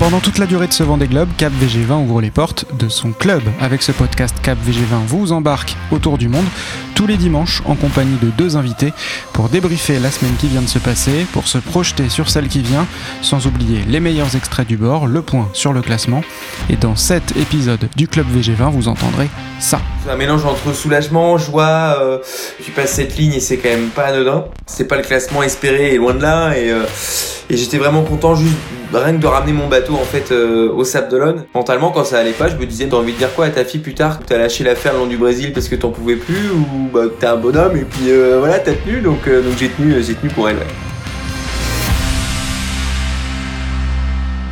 Pendant toute la durée de ce Vendée Globe, Cap VG20 ouvre les portes de son club. Avec ce podcast, Cap VG20 vous embarque autour du monde tous les dimanches en compagnie de deux invités pour débriefer la semaine qui vient de se passer, pour se projeter sur celle qui vient, sans oublier les meilleurs extraits du bord, le point sur le classement. Et dans cet épisode du Club VG20, vous entendrez ça. C'est un mélange entre soulagement, joie, tu passes cette ligne et c'est quand même pas anodin. C'est pas le classement espéré et loin de là. Et j'étais vraiment content juste rien que de ramener mon bateau en fait aux Sables d'Olonne. Mentalement, quand ça allait pas, je me disais, t'as envie de dire quoi à ta fille plus tard, que t'as lâché l'affaire le long du Brésil parce que t'en pouvais plus, ou bah t'es un bonhomme et puis voilà, t'as tenu, donc j'ai tenu pour elle. Ouais.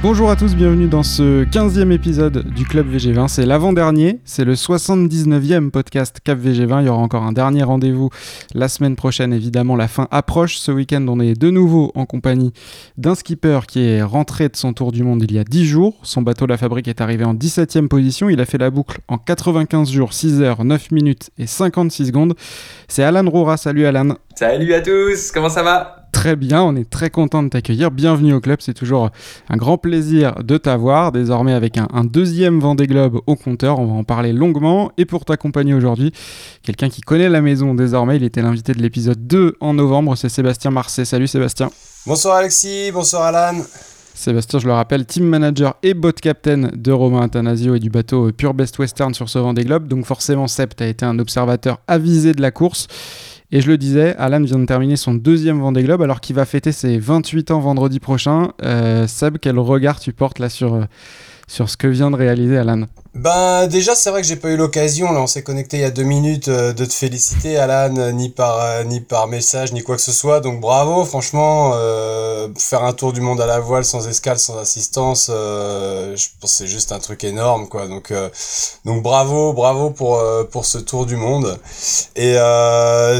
Bonjour à tous, bienvenue dans ce 15e épisode du Club VG20, c'est l'avant-dernier, c'est le 79e podcast Cap VG20, il y aura encore un dernier rendez-vous la semaine prochaine, évidemment la fin approche, ce week-end on est de nouveau en compagnie d'un skipper qui est rentré de son tour du monde il y a 10 jours, son bateau La Fabrique est arrivé en 17e position, il a fait la boucle en 95 jours, 6 heures, 9 minutes et 56 secondes, c'est Alan Roura, salut Alan. Salut à tous, comment ça va ? Très bien, on est très content de t'accueillir, bienvenue au club, c'est toujours un grand plaisir de t'avoir, désormais avec un deuxième Vendée Globe au compteur, on va en parler longuement, et pour t'accompagner aujourd'hui, quelqu'un qui connaît la maison désormais, il était l'invité de l'épisode 2 en novembre, c'est Sébastien Marseille, salut Sébastien. Bonsoir Alexis, bonsoir Alan. Sébastien, je le rappelle, team manager et boat captain de Romain Attanasio et du bateau Pure Best Western sur ce Vendée Globe, donc forcément Seb, t'as été un observateur avisé de la course. Et je le disais, Alan vient de terminer son deuxième Vendée Globe alors qu'il va fêter ses 28 ans vendredi prochain. Seb, quel regard tu portes là sur ce que vient de réaliser Alan ? Ben déjà, c'est vrai que j'ai pas eu l'occasion, là on s'est connecté il y a 2 minutes, de te féliciter Alan, ni par message, ni quoi que ce soit. Donc bravo, franchement, faire un tour du monde à la voile sans escale, sans assistance, je pense que c'est juste un truc énorme quoi. Donc bravo pour ce tour du monde. Et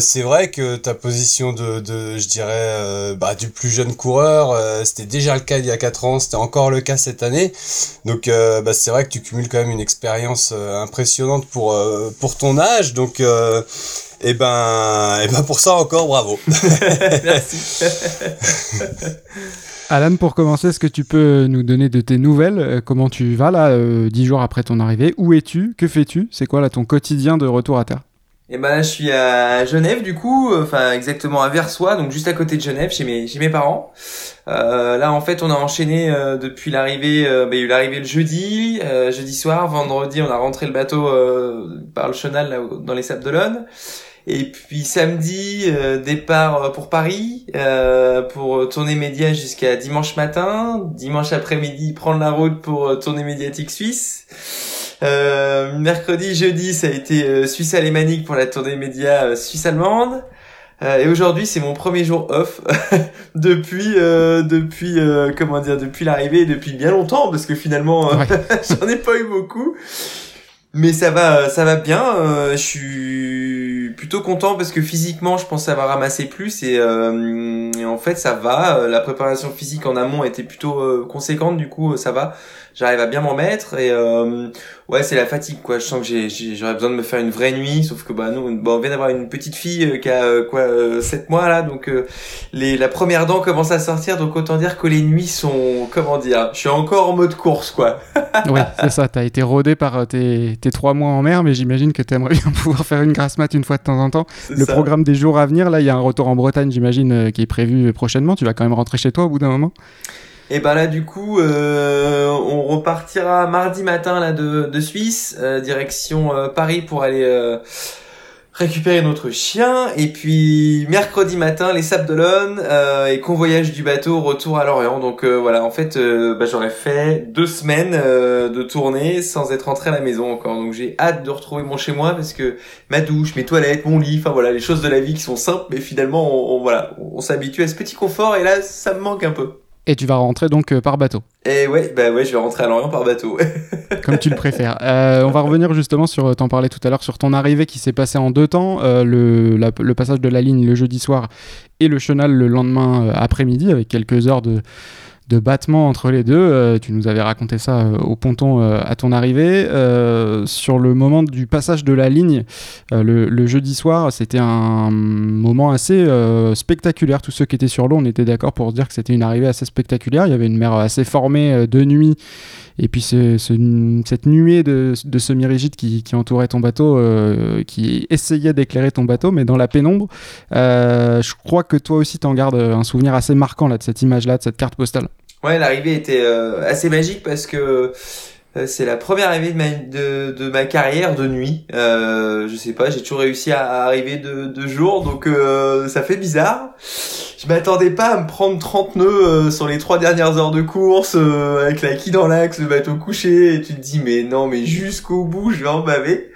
c'est vrai que ta position de je dirais du plus jeune coureur, c'était déjà le cas il y a 4 ans, c'était encore le cas cette année. Donc c'est vrai que tu cumules quand même une expérience impressionnante pour ton âge, donc et ben pour ça encore bravo. Merci. Alan, pour commencer, est-ce que tu peux nous donner de tes nouvelles ? Comment tu vas là, 10 jours après ton arrivée ? Où es-tu ? Que fais-tu ? C'est quoi là ton quotidien de retour à terre ? Et ben là, je suis à Genève du coup, enfin exactement à Versoix, donc juste à côté de Genève chez mes parents. Là en fait on a enchaîné depuis l'arrivée, il y a eu l'arrivée le jeudi soir, vendredi on a rentré le bateau par le chenal là, dans les Sables d'Olonne. Et puis samedi, départ pour Paris, pour tournée média jusqu'à dimanche matin. Dimanche après-midi, prendre la route pour tournée médiatique suisse. Mercredi, jeudi, ça a été Suisse alémanique pour la tournée média suisse-allemande. Et aujourd'hui, c'est mon premier jour off depuis l'arrivée, depuis bien longtemps, parce que finalement, j'en ai pas eu beaucoup. Mais ça va bien. Je suis plutôt content parce que physiquement, je pense avoir ramassé plus et en fait ça va. La préparation physique en amont était plutôt conséquente, du coup ça va. J'arrive à bien m'en mettre et ouais, c'est la fatigue quoi. Je sens que j'aurais besoin de me faire une vraie nuit, sauf que nous on vient d'avoir une petite fille qui a 7 mois là, donc la première dent commence à sortir, donc autant dire que les nuits sont je suis encore en mode course quoi. Ouais, c'est ça. T'as été rodé par tes 3 mois en mer, mais j'imagine que t'aimerais bien pouvoir faire une grasse mat une fois de temps en temps. C'est ça. Programme des jours à venir, là, il y a un retour en Bretagne, j'imagine, qui est prévu prochainement. Tu vas quand même rentrer chez toi au bout d'un moment. Et ben là, du coup, on repartira mardi matin là de Suisse, direction Paris pour aller récupérer notre chien. Et puis mercredi matin, les Sables d'Olonne et convoyage du bateau, retour à Lorient. Donc voilà, en fait, j'aurais fait 2 semaines de tournée sans être rentré à la maison encore. Donc j'ai hâte de retrouver mon chez-moi parce que ma douche, mes toilettes, mon lit, enfin voilà, les choses de la vie qui sont simples. Mais finalement, on s'habitue à ce petit confort et là, ça me manque un peu. Et tu vas rentrer donc par bateau. Et ouais, je vais rentrer à Lorient par bateau. Comme tu le préfères. On va revenir justement sur, t'en parlais tout à l'heure, sur ton arrivée qui s'est passée en 2 temps. Le passage de la ligne le jeudi soir et le chenal le lendemain après-midi avec quelques heures de de battement entre les deux. Tu nous avais raconté ça au ponton à ton arrivée. Sur le moment du passage de la ligne, le jeudi soir, c'était un moment assez spectaculaire. Tous ceux qui étaient sur l'eau, on était d'accord pour dire que c'était une arrivée assez spectaculaire. Il y avait une mer assez formée de nuit. Et puis cette nuée de semi-rigide qui entourait ton bateau, qui essayait d'éclairer ton bateau, mais dans la pénombre. Je crois que toi aussi, t'en gardes un souvenir assez marquant là, de cette image-là, de cette carte postale. Ouais, l'arrivée était assez magique parce que c'est la première arrivée de ma carrière de nuit. Je sais pas, j'ai toujours réussi à arriver de jour, donc ça fait bizarre. Je m'attendais pas à me prendre 30 nœuds sur les 3 dernières heures de course, avec la quille dans l'axe, le bateau couché, et tu te dis mais non, mais jusqu'au bout je vais en baver.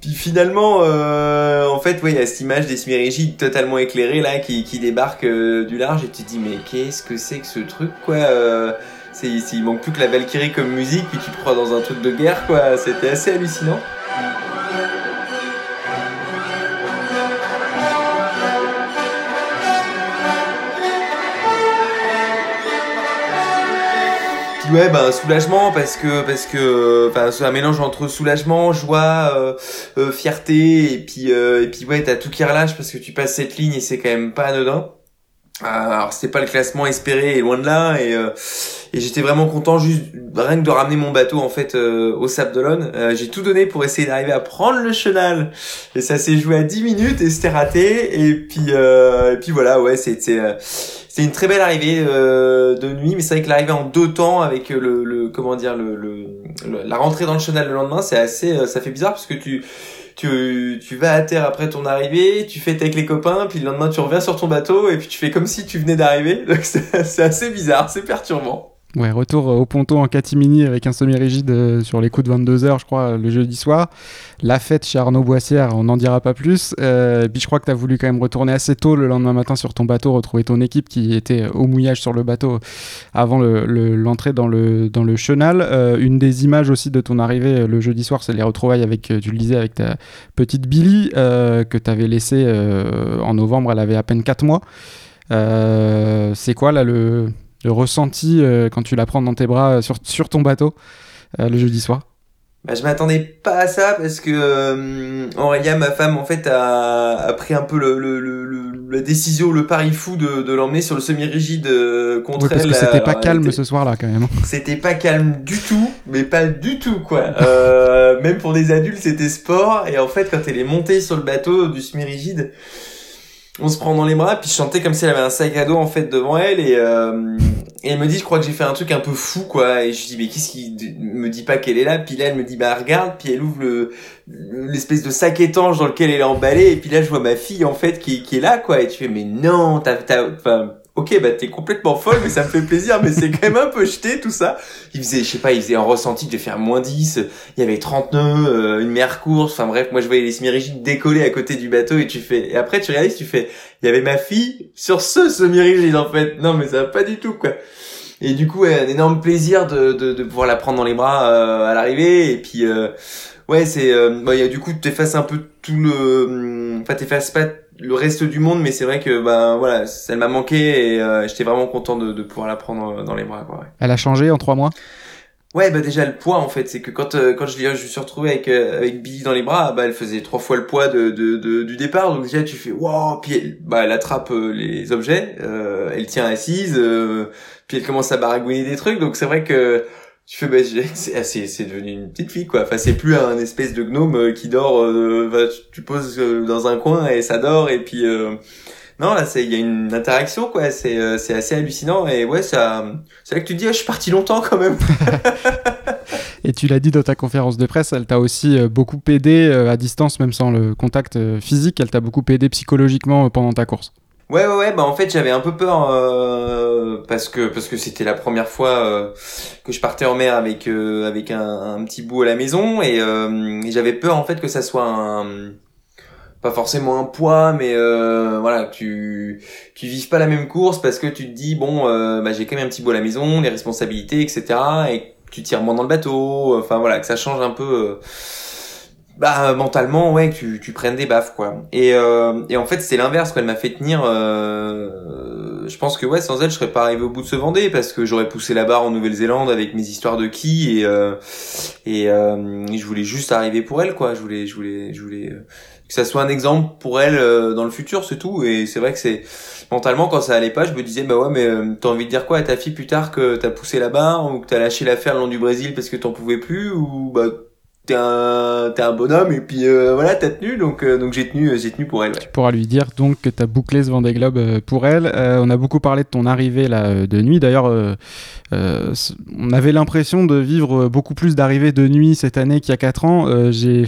Puis finalement, en fait, ouais, il y a cette image des semi-rigides totalement éclairés là qui débarquent du large, et tu te dis mais qu'est-ce que c'est que ce truc quoi. Il manque plus que la Valkyrie comme musique, puis tu te crois dans un truc de guerre, quoi. C'était assez hallucinant. Puis ouais, soulagement parce que, c'est un mélange entre soulagement, joie, fierté, et puis ouais, t'as tout qui relâche parce que tu passes cette ligne et c'est quand même pas anodin. Alors c'était pas le classement espéré, loin de là, et j'étais vraiment content juste rien que de ramener mon bateau en fait aux Sables d'Olonne. J'ai tout donné pour essayer d'arriver à prendre le chenal, et ça s'est joué à 10 minutes et c'était raté, et puis voilà, ouais, c'était une très belle arrivée de nuit, mais c'est vrai que l'arrivée en deux temps avec la rentrée dans le chenal le lendemain, c'est assez ça fait bizarre parce que tu vas à terre après ton arrivée, tu fêtes avec les copains, puis le lendemain tu reviens sur ton bateau et puis tu fais comme si tu venais d'arriver. Donc c'est assez bizarre, c'est perturbant. Ouais, retour au ponton en catimini avec un semi-rigide sur les coups de 22h, je crois, le jeudi soir. La fête chez Arnaud Boissière, on n'en dira pas plus. Puis je crois que tu as voulu quand même retourner assez tôt le lendemain matin sur ton bateau, retrouver ton équipe qui était au mouillage sur le bateau avant l'entrée dans le chenal. Une des images aussi de ton arrivée le jeudi soir, c'est les retrouvailles avec, tu le disais, avec ta petite Billy que tu avais laissée en novembre, elle avait à peine 4 mois. C'est quoi là le ressenti quand tu la prends dans tes bras sur ton bateau le jeudi soir? Je m'attendais pas à ça parce que Aurélia, ma femme, en fait a pris un peu la décision, le pari fou de l'emmener sur le semi-rigide contre elle. Oui, parce que c'était pas calme ce soir-là quand même. C'était pas calme du tout, mais pas du tout quoi. Même pour des adultes, c'était sport. Et en fait, quand elle est montée sur le bateau du semi-rigide, on se prend dans les bras, puis je chantais comme si elle avait un sac à dos en fait devant elle, et elle me dit je crois que j'ai fait un truc un peu fou quoi, et je dis mais qu'est-ce qui me dit pas qu'elle est là, puis là elle me dit bah regarde, puis elle ouvre l'espèce de sac étanche dans lequel elle est emballée, et puis là je vois ma fille en fait qui est là quoi, et tu fais mais non ok, bah t'es complètement folle, mais ça me fait plaisir, mais c'est quand même un peu jeté tout ça. Il faisait en ressenti de faire moins 10, il y avait 30 nœuds, une mer course, enfin bref, moi je voyais les semi-rigides décoller à côté du bateau, et après tu réalises, il y avait ma fille sur ce semi-rigide en fait, non mais ça va pas du tout quoi. Et du coup, ouais, un énorme plaisir de pouvoir la prendre dans les bras à l'arrivée, et puis ouais, c'est du coup t'effaces un peu tout le, enfin t'effaces pas le reste du monde, mais c'est vrai que voilà, elle m'a manqué, et j'étais vraiment content de pouvoir la prendre dans les bras quoi, ouais. Elle a changé en 3 mois. Ouais, déjà le poids en fait, c'est que quand je me suis retrouvé avec Billy dans les bras, elle faisait 3 fois le poids du départ, donc déjà tu fais wow, puis elle attrape les objets, elle tient assise, puis elle commence à baragouiner des trucs, donc c'est vrai que tu fais c'est devenu une petite fille quoi, c'est plus un espèce de gnome qui dort, tu poses dans un coin et ça dort, et puis non là il y a une interaction quoi, c'est assez hallucinant, et ouais ça, c'est là que tu te dis je suis parti longtemps quand même. Et tu l'as dit dans ta conférence de presse, elle t'a aussi beaucoup aidé à distance, même sans le contact physique, elle t'a beaucoup aidé psychologiquement pendant ta course. Ouais, en fait j'avais un peu peur parce que c'était la première fois que je partais en mer avec un petit bout à la maison, et j'avais peur en fait que ça soit pas forcément un poids, mais voilà, tu vives pas la même course parce que tu te dis bon j'ai quand même un petit bout à la maison, les responsabilités etc, et que tu tires moins dans le bateau, enfin voilà, que ça change un peu mentalement, ouais, tu prennes des baffes quoi, et en fait c'est l'inverse quoi, elle m'a fait tenir je pense que ouais, sans elle, je serais pas arrivé au bout de ce Vendée, parce que j'aurais poussé la barre en Nouvelle-Zélande avec mes histoires de qui, et je voulais juste arriver pour elle, quoi. Je voulais que ça soit un exemple pour elle dans le futur, c'est tout. Et c'est vrai que c'est mentalement, quand ça allait pas, je me disais bah ouais, mais t'as envie de dire quoi à ta fille plus tard, que t'as poussé la barre ou que t'as lâché l'affaire le long du Brésil parce que t'en pouvais plus, ou bah t'es un bonhomme et puis voilà, t'as tenu, donc j'ai tenu pour elle. Ouais. Tu pourras lui dire donc que t'as bouclé ce Vendée Globe pour elle. On a beaucoup parlé de ton arrivée là de nuit. D'ailleurs, on avait l'impression de vivre beaucoup plus d'arrivées de nuit cette année qu'il y a 4 ans. Je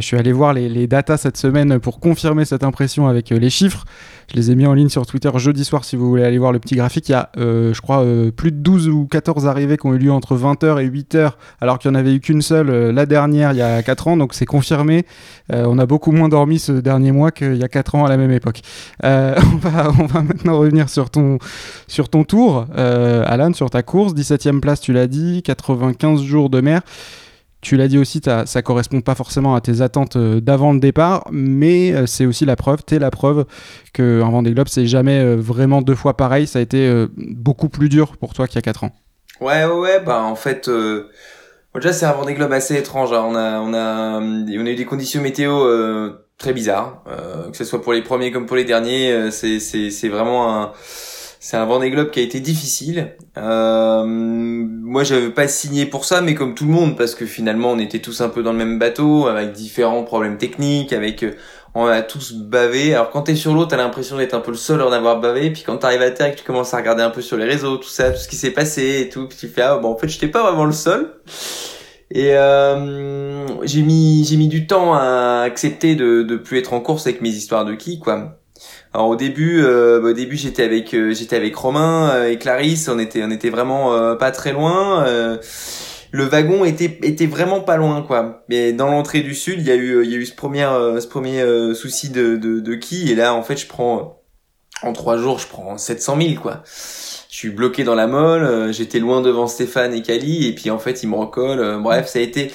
suis allé voir les datas cette semaine pour confirmer cette impression avec les chiffres. Je les ai mis en ligne sur Twitter jeudi soir, si vous voulez aller voir le petit graphique. Il y a, je crois, plus de 12 ou 14 arrivées qui ont eu lieu entre 20h et 8h, alors qu'il n'y en avait eu qu'une seule la dernière, il y a 4 ans. Donc c'est confirmé. On a beaucoup moins dormi ce dernier mois qu'il y a 4 ans à la même époque. On va maintenant revenir sur ton tour, Alan, sur ta course. 17e place, tu l'as dit, 95 jours de mer. Tu l'as dit aussi, ça correspond pas forcément à tes attentes d'avant le départ, mais c'est aussi la preuve, t'es la preuve qu'un Vendée Globe, c'est jamais vraiment deux fois pareil. Ça a été beaucoup plus dur pour toi qu'il y a 4 ans. Ouais, bah en fait, déjà c'est un Vendée Globe assez étrange. Hein. On a eu des conditions météo très bizarres, que ce soit pour les premiers comme pour les derniers. C'est vraiment un Vendée Globe qui a été difficile. Moi, j'avais pas signé pour ça, mais comme tout le monde, parce que finalement, on était tous un peu dans le même bateau, avec différents problèmes techniques, on a tous bavé. Alors, quand t'es sur l'eau, t'as l'impression d'être un peu le seul à en avoir bavé. Puis quand t'arrives à terre et que tu commences à regarder un peu sur les réseaux, tout ce qui s'est passé et tout, puis tu fais, ah, bon, en fait, j'étais pas vraiment le seul. Et j'ai mis du temps à accepter de plus être en course avec mes histoires de qui, quoi. Alors au début j'étais avec Romain et Clarisse, on était vraiment pas très loin, le wagon était vraiment pas loin, quoi. Mais dans l'entrée du sud, il y a eu ce premier souci de qui, et là en fait en 3 jours, je prends 700 000, quoi. Je suis bloqué dans la molle, j'étais loin devant Stéphane et Kali, et puis en fait ils me recollent, bref, ça a été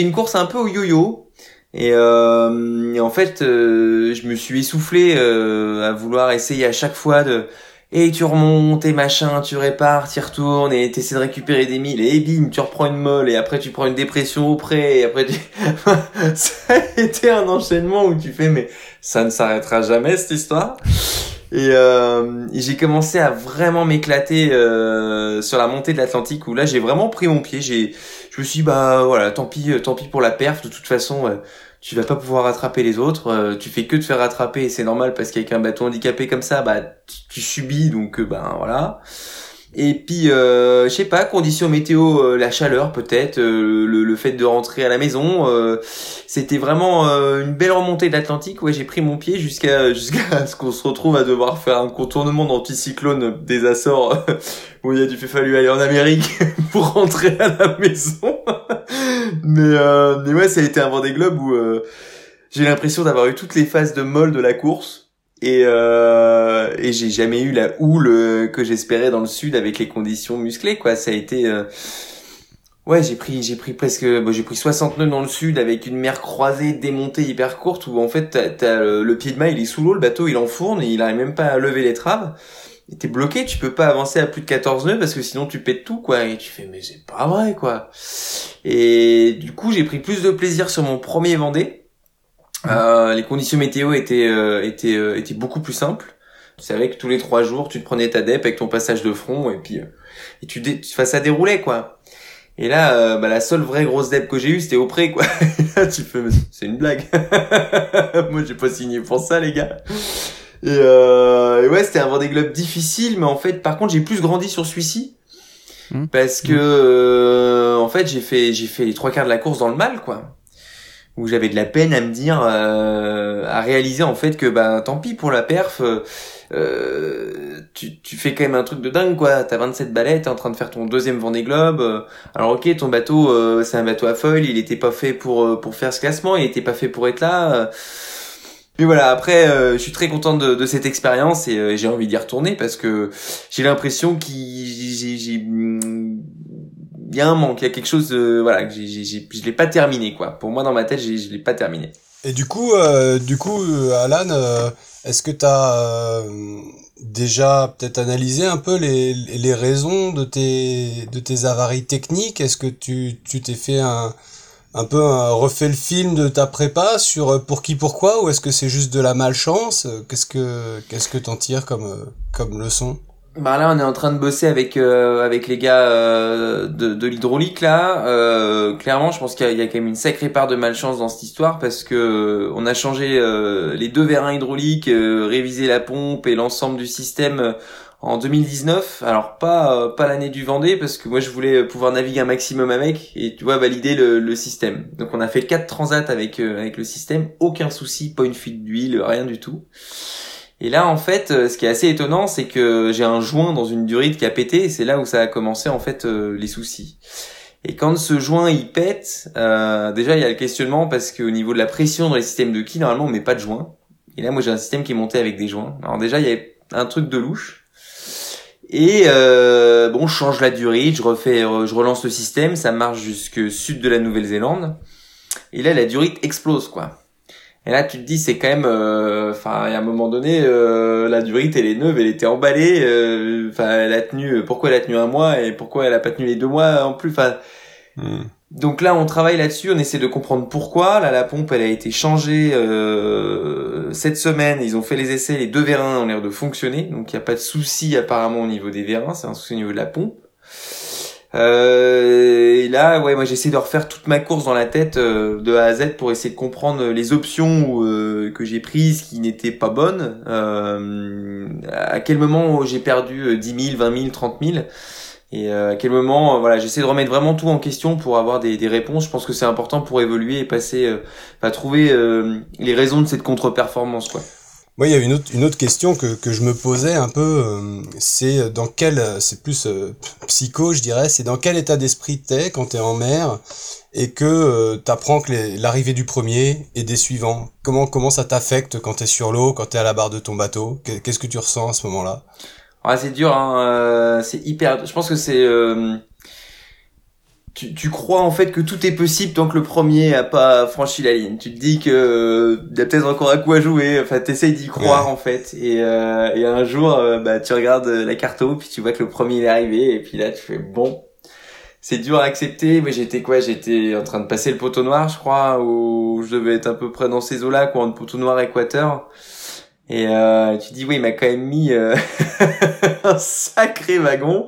une course un peu au yo-yo. Et en fait, je me suis essoufflé à vouloir essayer à chaque fois tu remontes et machin, tu répares, tu retournes et t'essaies de récupérer des milles et bim, tu reprends une molle et après tu prends une dépression auprès et après tu... Ça a été un enchaînement où tu fais mais ça ne s'arrêtera jamais cette histoire. Et j'ai commencé à vraiment m'éclater sur la montée de l'Atlantique, où là j'ai vraiment pris mon pied. Je me suis dit, bah voilà, tant pis pour la perf, de toute façon tu vas pas pouvoir rattraper les autres, tu fais que te faire rattraper, et c'est normal parce qu'avec un bateau handicapé comme ça, bah tu subis, donc bah, voilà. Et puis je sais pas, conditions météo, la chaleur peut-être, le fait de rentrer à la maison, c'était vraiment une belle remontée de l'Atlantique. Ouais, j'ai pris mon pied jusqu'à ce qu'on se retrouve à devoir faire un contournement d'anticyclone des Açores où il a fallu aller en Amérique pour rentrer à la maison. mais ouais, ça a été un Vendée Globe où j'ai l'impression d'avoir eu toutes les phases de molle de la course. Et j'ai jamais eu la houle que j'espérais dans le sud avec les conditions musclées, quoi. Ça a été ouais, j'ai pris presque, bon, j'ai pris 60 nœuds dans le sud avec une mer croisée démontée hyper courte, où en fait t'as le pied de mât, il est sous l'eau, le bateau il enfourne et il arrive même pas à lever l'étrave. Et t'es bloqué, tu peux pas avancer à plus de 14 nœuds parce que sinon tu pètes tout, quoi. Et tu fais mais c'est pas vrai, quoi. Et du coup, j'ai pris plus de plaisir sur mon premier Vendée. Les conditions météo étaient beaucoup plus simples. Tu savais que tous les 3 jours, tu te prenais ta DEP avec ton passage de front, et puis ça déroulait, quoi. Et là, la seule vraie grosse DEP que j'ai eue, c'était au pré, quoi. Là, tu fais, c'est une blague. Moi, j'ai pas signé pour ça, les gars. Et ouais, c'était un Vendée Globe difficile, mais en fait, par contre, j'ai plus grandi sur celui-ci. Parce que, en fait, j'ai fait les 3/4 de la course dans le mal, quoi. Où j'avais de la peine à me dire, à réaliser en fait que bah tant pis pour la perf, tu fais quand même un truc de dingue, quoi. T'as 27 balais, t'es en train de faire ton 2e Vendée Globe. Alors ok, ton bateau, c'est un bateau à feuille, il était pas fait pour faire ce classement, il était pas fait pour être là. Mais voilà, après, je suis très content de cette expérience, et j'ai envie d'y retourner parce que j'ai l'impression il y a un manque, il y a quelque chose que je l'ai pas terminé, quoi. Pour moi, dans ma tête, je l'ai pas terminé. Et du coup, Alan, est-ce que t'as déjà peut-être analyser un peu les raisons de tes avaries techniques. Est-ce que tu t'es fait un peu refait le film de ta prépa sur pour qui pourquoi, ou est-ce que c'est juste de la malchance? Qu'est-ce que t'en tires comme leçon? Bah là on est en train de bosser avec les gars de l'hydraulique là. Clairement je pense qu'il y a quand même une sacrée part de malchance dans cette histoire, parce que on a changé les deux vérins hydrauliques, révisé la pompe et l'ensemble du système en 2019. Alors pas l'année du Vendée, parce que moi je voulais pouvoir naviguer un maximum avec et tu vois valider le système. Donc on a fait 4 transats avec le système, aucun souci, pas une fuite d'huile, rien du tout. Et là en fait, ce qui est assez étonnant, c'est que j'ai un joint dans une durite qui a pété, et c'est là où ça a commencé en fait les soucis. Et quand ce joint il pète, déjà il y a le questionnement, parce qu'au niveau de la pression dans les systèmes de quilles, normalement on met pas de joint. Et là moi j'ai un système qui est monté avec des joints. Alors déjà il y avait un truc de louche. Et bon, je change la durite, je relance le système, ça marche jusque sud de la Nouvelle-Zélande. Et là la durite explose quoi. Et là tu te dis c'est quand même, enfin à un moment donné la durite elle est neuve, elle était emballée, enfin elle a tenu, pourquoi elle a tenu un mois et pourquoi elle a pas tenu les 2 mois en plus, enfin. Donc là on travaille là-dessus, on essaie de comprendre pourquoi. Là la pompe elle a été changée cette semaine, ils ont fait les essais, les 2 vérins ont l'air de fonctionner, donc il n'y a pas de souci apparemment au niveau des vérins, c'est un souci au niveau de la pompe. Et là ouais moi j'essaie de refaire toute ma course dans la tête de A à Z pour essayer de comprendre les options que j'ai prises qui n'étaient pas bonnes, à quel moment j'ai perdu 10 000, 20 000, 30 000. Et à quel moment, voilà, j'essaie de remettre vraiment tout en question pour avoir des réponses. Je pense que c'est important pour évoluer et passer, trouver les raisons de cette contre-performance, quoi. Moi, il y a une autre question que je me posais un peu. C'est dans quel, c'est plus psycho, je dirais. C'est dans quel état d'esprit t'es quand t'es en mer et que t'apprends que l'arrivée du premier et des suivants. Comment ça t'affecte quand t'es sur l'eau, quand t'es à la barre de ton bateau? Qu'est-ce que tu ressens à ce moment-là? Ah, c'est dur, hein. C'est hyper. Je pense que c'est. Tu crois en fait que tout est possible tant que le premier a pas franchi la ligne. Tu te dis que y a peut-être encore un coup à jouer. Enfin, t'essayes d'y croire en fait. Et un jour, tu regardes la carto, puis tu vois que le premier est arrivé, et puis là, tu fais bon. C'est dur à accepter. Mais j'étais en train de passer le poteau noir, je crois, où je devais être à peu près dans ces eaux-là, quoi, entre poteau noir et équateur. Et tu dis oui, il m'a quand même mis un sacré wagon.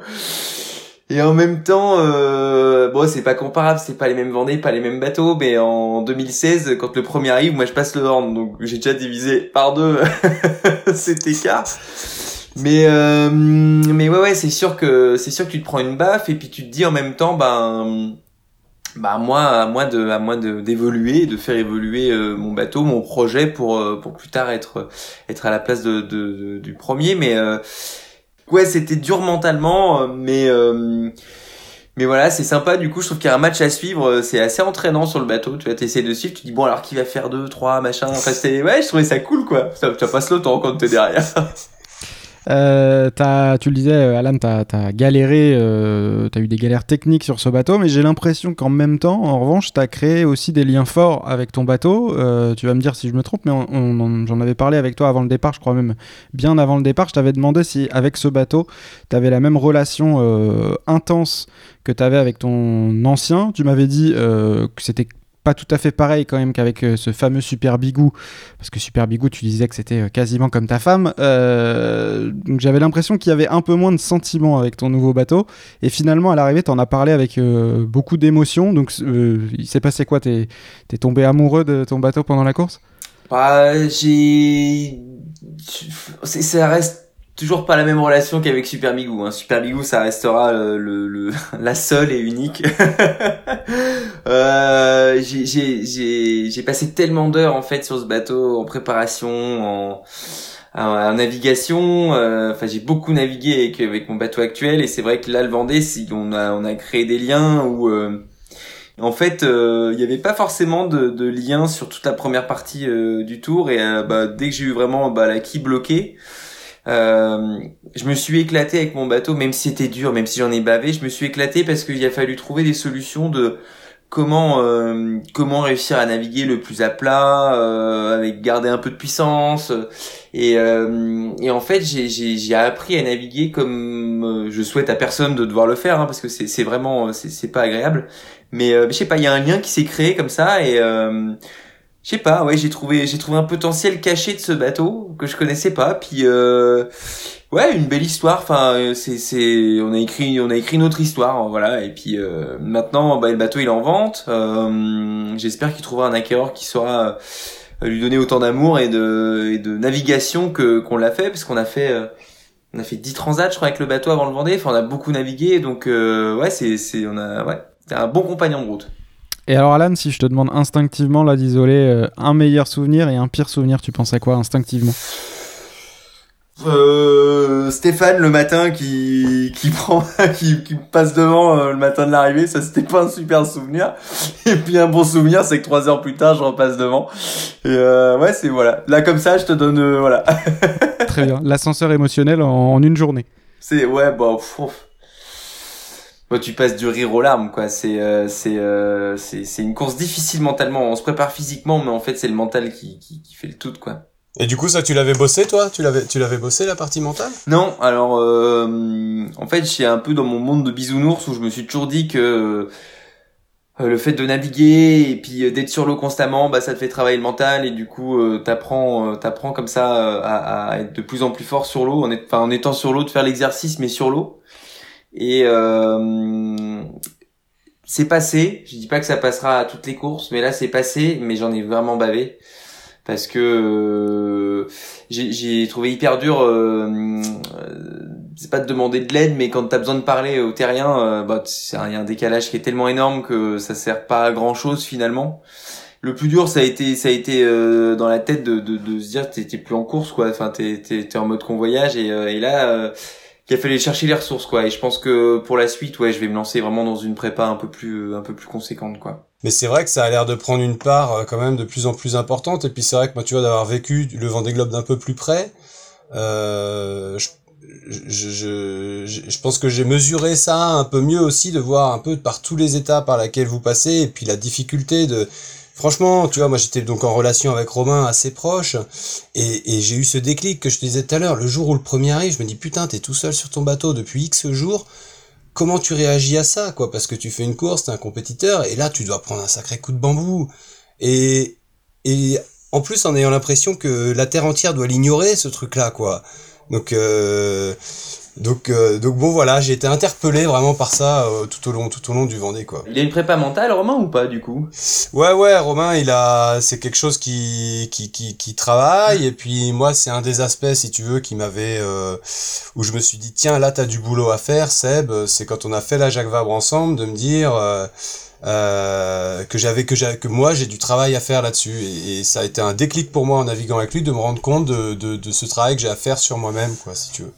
Et en même temps, bon, c'est pas comparable, c'est pas les mêmes Vendées, pas les mêmes bateaux. Mais en 2016, quand le premier arrive, moi je passe le Horn, donc j'ai déjà divisé par 2 cet écart. Mais ouais, c'est sûr que tu te prends une baffe, et puis tu te dis en même temps, à moi de d'évoluer, de faire évoluer mon bateau, mon projet pour plus tard être à la place du premier. Mais ouais, c'était dur mentalement, mais voilà, c'est sympa. Du coup, je trouve qu'il y a un match à suivre, c'est assez entraînant sur le bateau. Tu vas t'essayer de suivre, tu dis bon, alors qui va faire 2, 3 machin. Enfin, je trouvais ça cool quoi. Ça passe le temps quand t'es derrière. Tu le disais, Alan, t'as galéré, t'as eu des galères techniques sur ce bateau, mais j'ai l'impression qu'en même temps, en revanche, t'as créé aussi des liens forts avec ton bateau. Tu vas me dire si je me trompe, mais j'en avais parlé avec toi avant le départ, je crois même bien avant le départ. Je t'avais demandé si avec ce bateau, t'avais la même relation intense que t'avais avec ton ancien. Tu m'avais dit que c'était pas tout à fait pareil quand même qu'avec ce fameux Super Migou, parce que Super Migou, tu disais que c'était quasiment comme ta femme, donc j'avais l'impression qu'il y avait un peu moins de sentiments avec ton nouveau bateau, et finalement à l'arrivée t'en as parlé avec beaucoup d'émotion. Donc il s'est passé quoi? T'es tombé amoureux de ton bateau pendant la course? Ça reste toujours pas la même relation qu'avec Super Migou, hein. Super Migou, ça restera la seule et unique. J'ai passé tellement d'heures en fait sur ce bateau, en préparation, en navigation. J'ai beaucoup navigué avec mon bateau actuel, et c'est vrai que là, le Vendée, on a créé des liens où en fait, il n'y avait pas forcément de lien sur toute la première partie du tour, et dès que j'ai eu vraiment la quille bloquée. Je me suis éclaté avec mon bateau, même si c'était dur, même si j'en ai bavé. Je me suis éclaté parce qu'il a fallu trouver des solutions de comment réussir à naviguer le plus à plat, avec garder un peu de puissance. Et en fait, j'ai appris à naviguer comme je souhaite à personne de devoir le faire, hein, parce que c'est vraiment, c'est pas agréable. Mais je sais pas, il y a un lien qui s'est créé comme ça et je sais pas, ouais, j'ai trouvé un potentiel caché de ce bateau que je connaissais pas. Puis ouais, une belle histoire. Enfin, on a écrit une autre histoire, hein, voilà. Et puis maintenant, bah, le bateau il est en vente. J'espère qu'il trouvera un acquéreur qui saura lui donner autant d'amour et de navigation qu'on l'a fait, parce qu'on a fait 10 transats, je crois, avec le bateau avant le Vendée. Enfin, on a beaucoup navigué, donc ouais, c'était un bon compagnon de route. Et alors Alan, si je te demande instinctivement là d'isoler un meilleur souvenir et un pire souvenir, tu penses à quoi instinctivement ? Stéphane le matin qui passe devant le matin de l'arrivée, ça c'était pas un super souvenir. Et puis un bon souvenir, c'est que 3 heures plus tard je repasse devant. Et ouais, c'est voilà. Là comme ça, je te donne voilà. Très bien. L'ascenseur émotionnel en une journée. C'est ouais, bah pff. Moi, tu passes du rire aux larmes, quoi. C'est une course difficile mentalement. On se prépare physiquement, mais en fait, c'est le mental qui fait le tout, quoi. Et du coup, ça, tu l'avais bossé, toi ? Tu l'avais bossé, la partie mentale ? Non, alors, en fait, je suis un peu dans mon monde de bisounours où je me suis toujours dit que le fait de naviguer et puis d'être sur l'eau constamment, bah, ça te fait travailler le mental et du coup, t'apprends comme ça à être de plus en plus fort sur l'eau, en étant sur l'eau, de faire l'exercice, mais sur l'eau. Et c'est passé, je dis pas que ça passera à toutes les courses, mais là c'est passé, mais j'en ai vraiment bavé parce que j'ai trouvé hyper dur, c'est pas de demander de l'aide, mais quand t'as besoin de parler au terrien, bah il y a un décalage qui est tellement énorme que ça sert pas à grand chose finalement. Le plus dur, ça a été dans la tête de se dire t'es plus en course, quoi, enfin t'es en mode convoyage et là il a fallu chercher les ressources, quoi, et je pense que pour la suite, ouais, je vais me lancer vraiment dans une prépa un peu plus conséquente, quoi. Mais c'est vrai que ça a l'air de prendre une part quand même de plus en plus importante, et puis c'est vrai que moi, tu vois, d'avoir vécu le Vendée Globe d'un peu plus près, je pense que j'ai mesuré ça un peu mieux aussi, de voir un peu par tous les états par lesquels vous passez, et puis la difficulté de... Franchement, tu vois, moi j'étais donc en relation avec Romain assez proche, et j'ai eu ce déclic que je te disais tout à l'heure, le jour où le premier arrive, je me dis putain, t'es tout seul sur ton bateau depuis X jours, comment tu réagis à ça, quoi, parce que tu fais une course, t'es un compétiteur, et là tu dois prendre un sacré coup de bambou, et en plus en ayant l'impression que la terre entière doit l'ignorer, ce truc-là, quoi. Donc bon, voilà, j'ai été interpellé vraiment par ça tout au long du Vendée, quoi. Il y a une prépa mentale, Romain, ou pas, du coup ? Ouais, Romain, c'est quelque chose qui travaille, et puis moi, c'est un des aspects, si tu veux, qui m'avait, où je me suis dit, tiens, là, t'as du boulot à faire, Seb, c'est quand on a fait la Jacques Vabre ensemble, de me dire, que moi j'ai du travail à faire là-dessus, et ça a été un déclic pour moi en naviguant avec lui de me rendre compte de ce travail que j'ai à faire sur moi-même, quoi, si tu veux.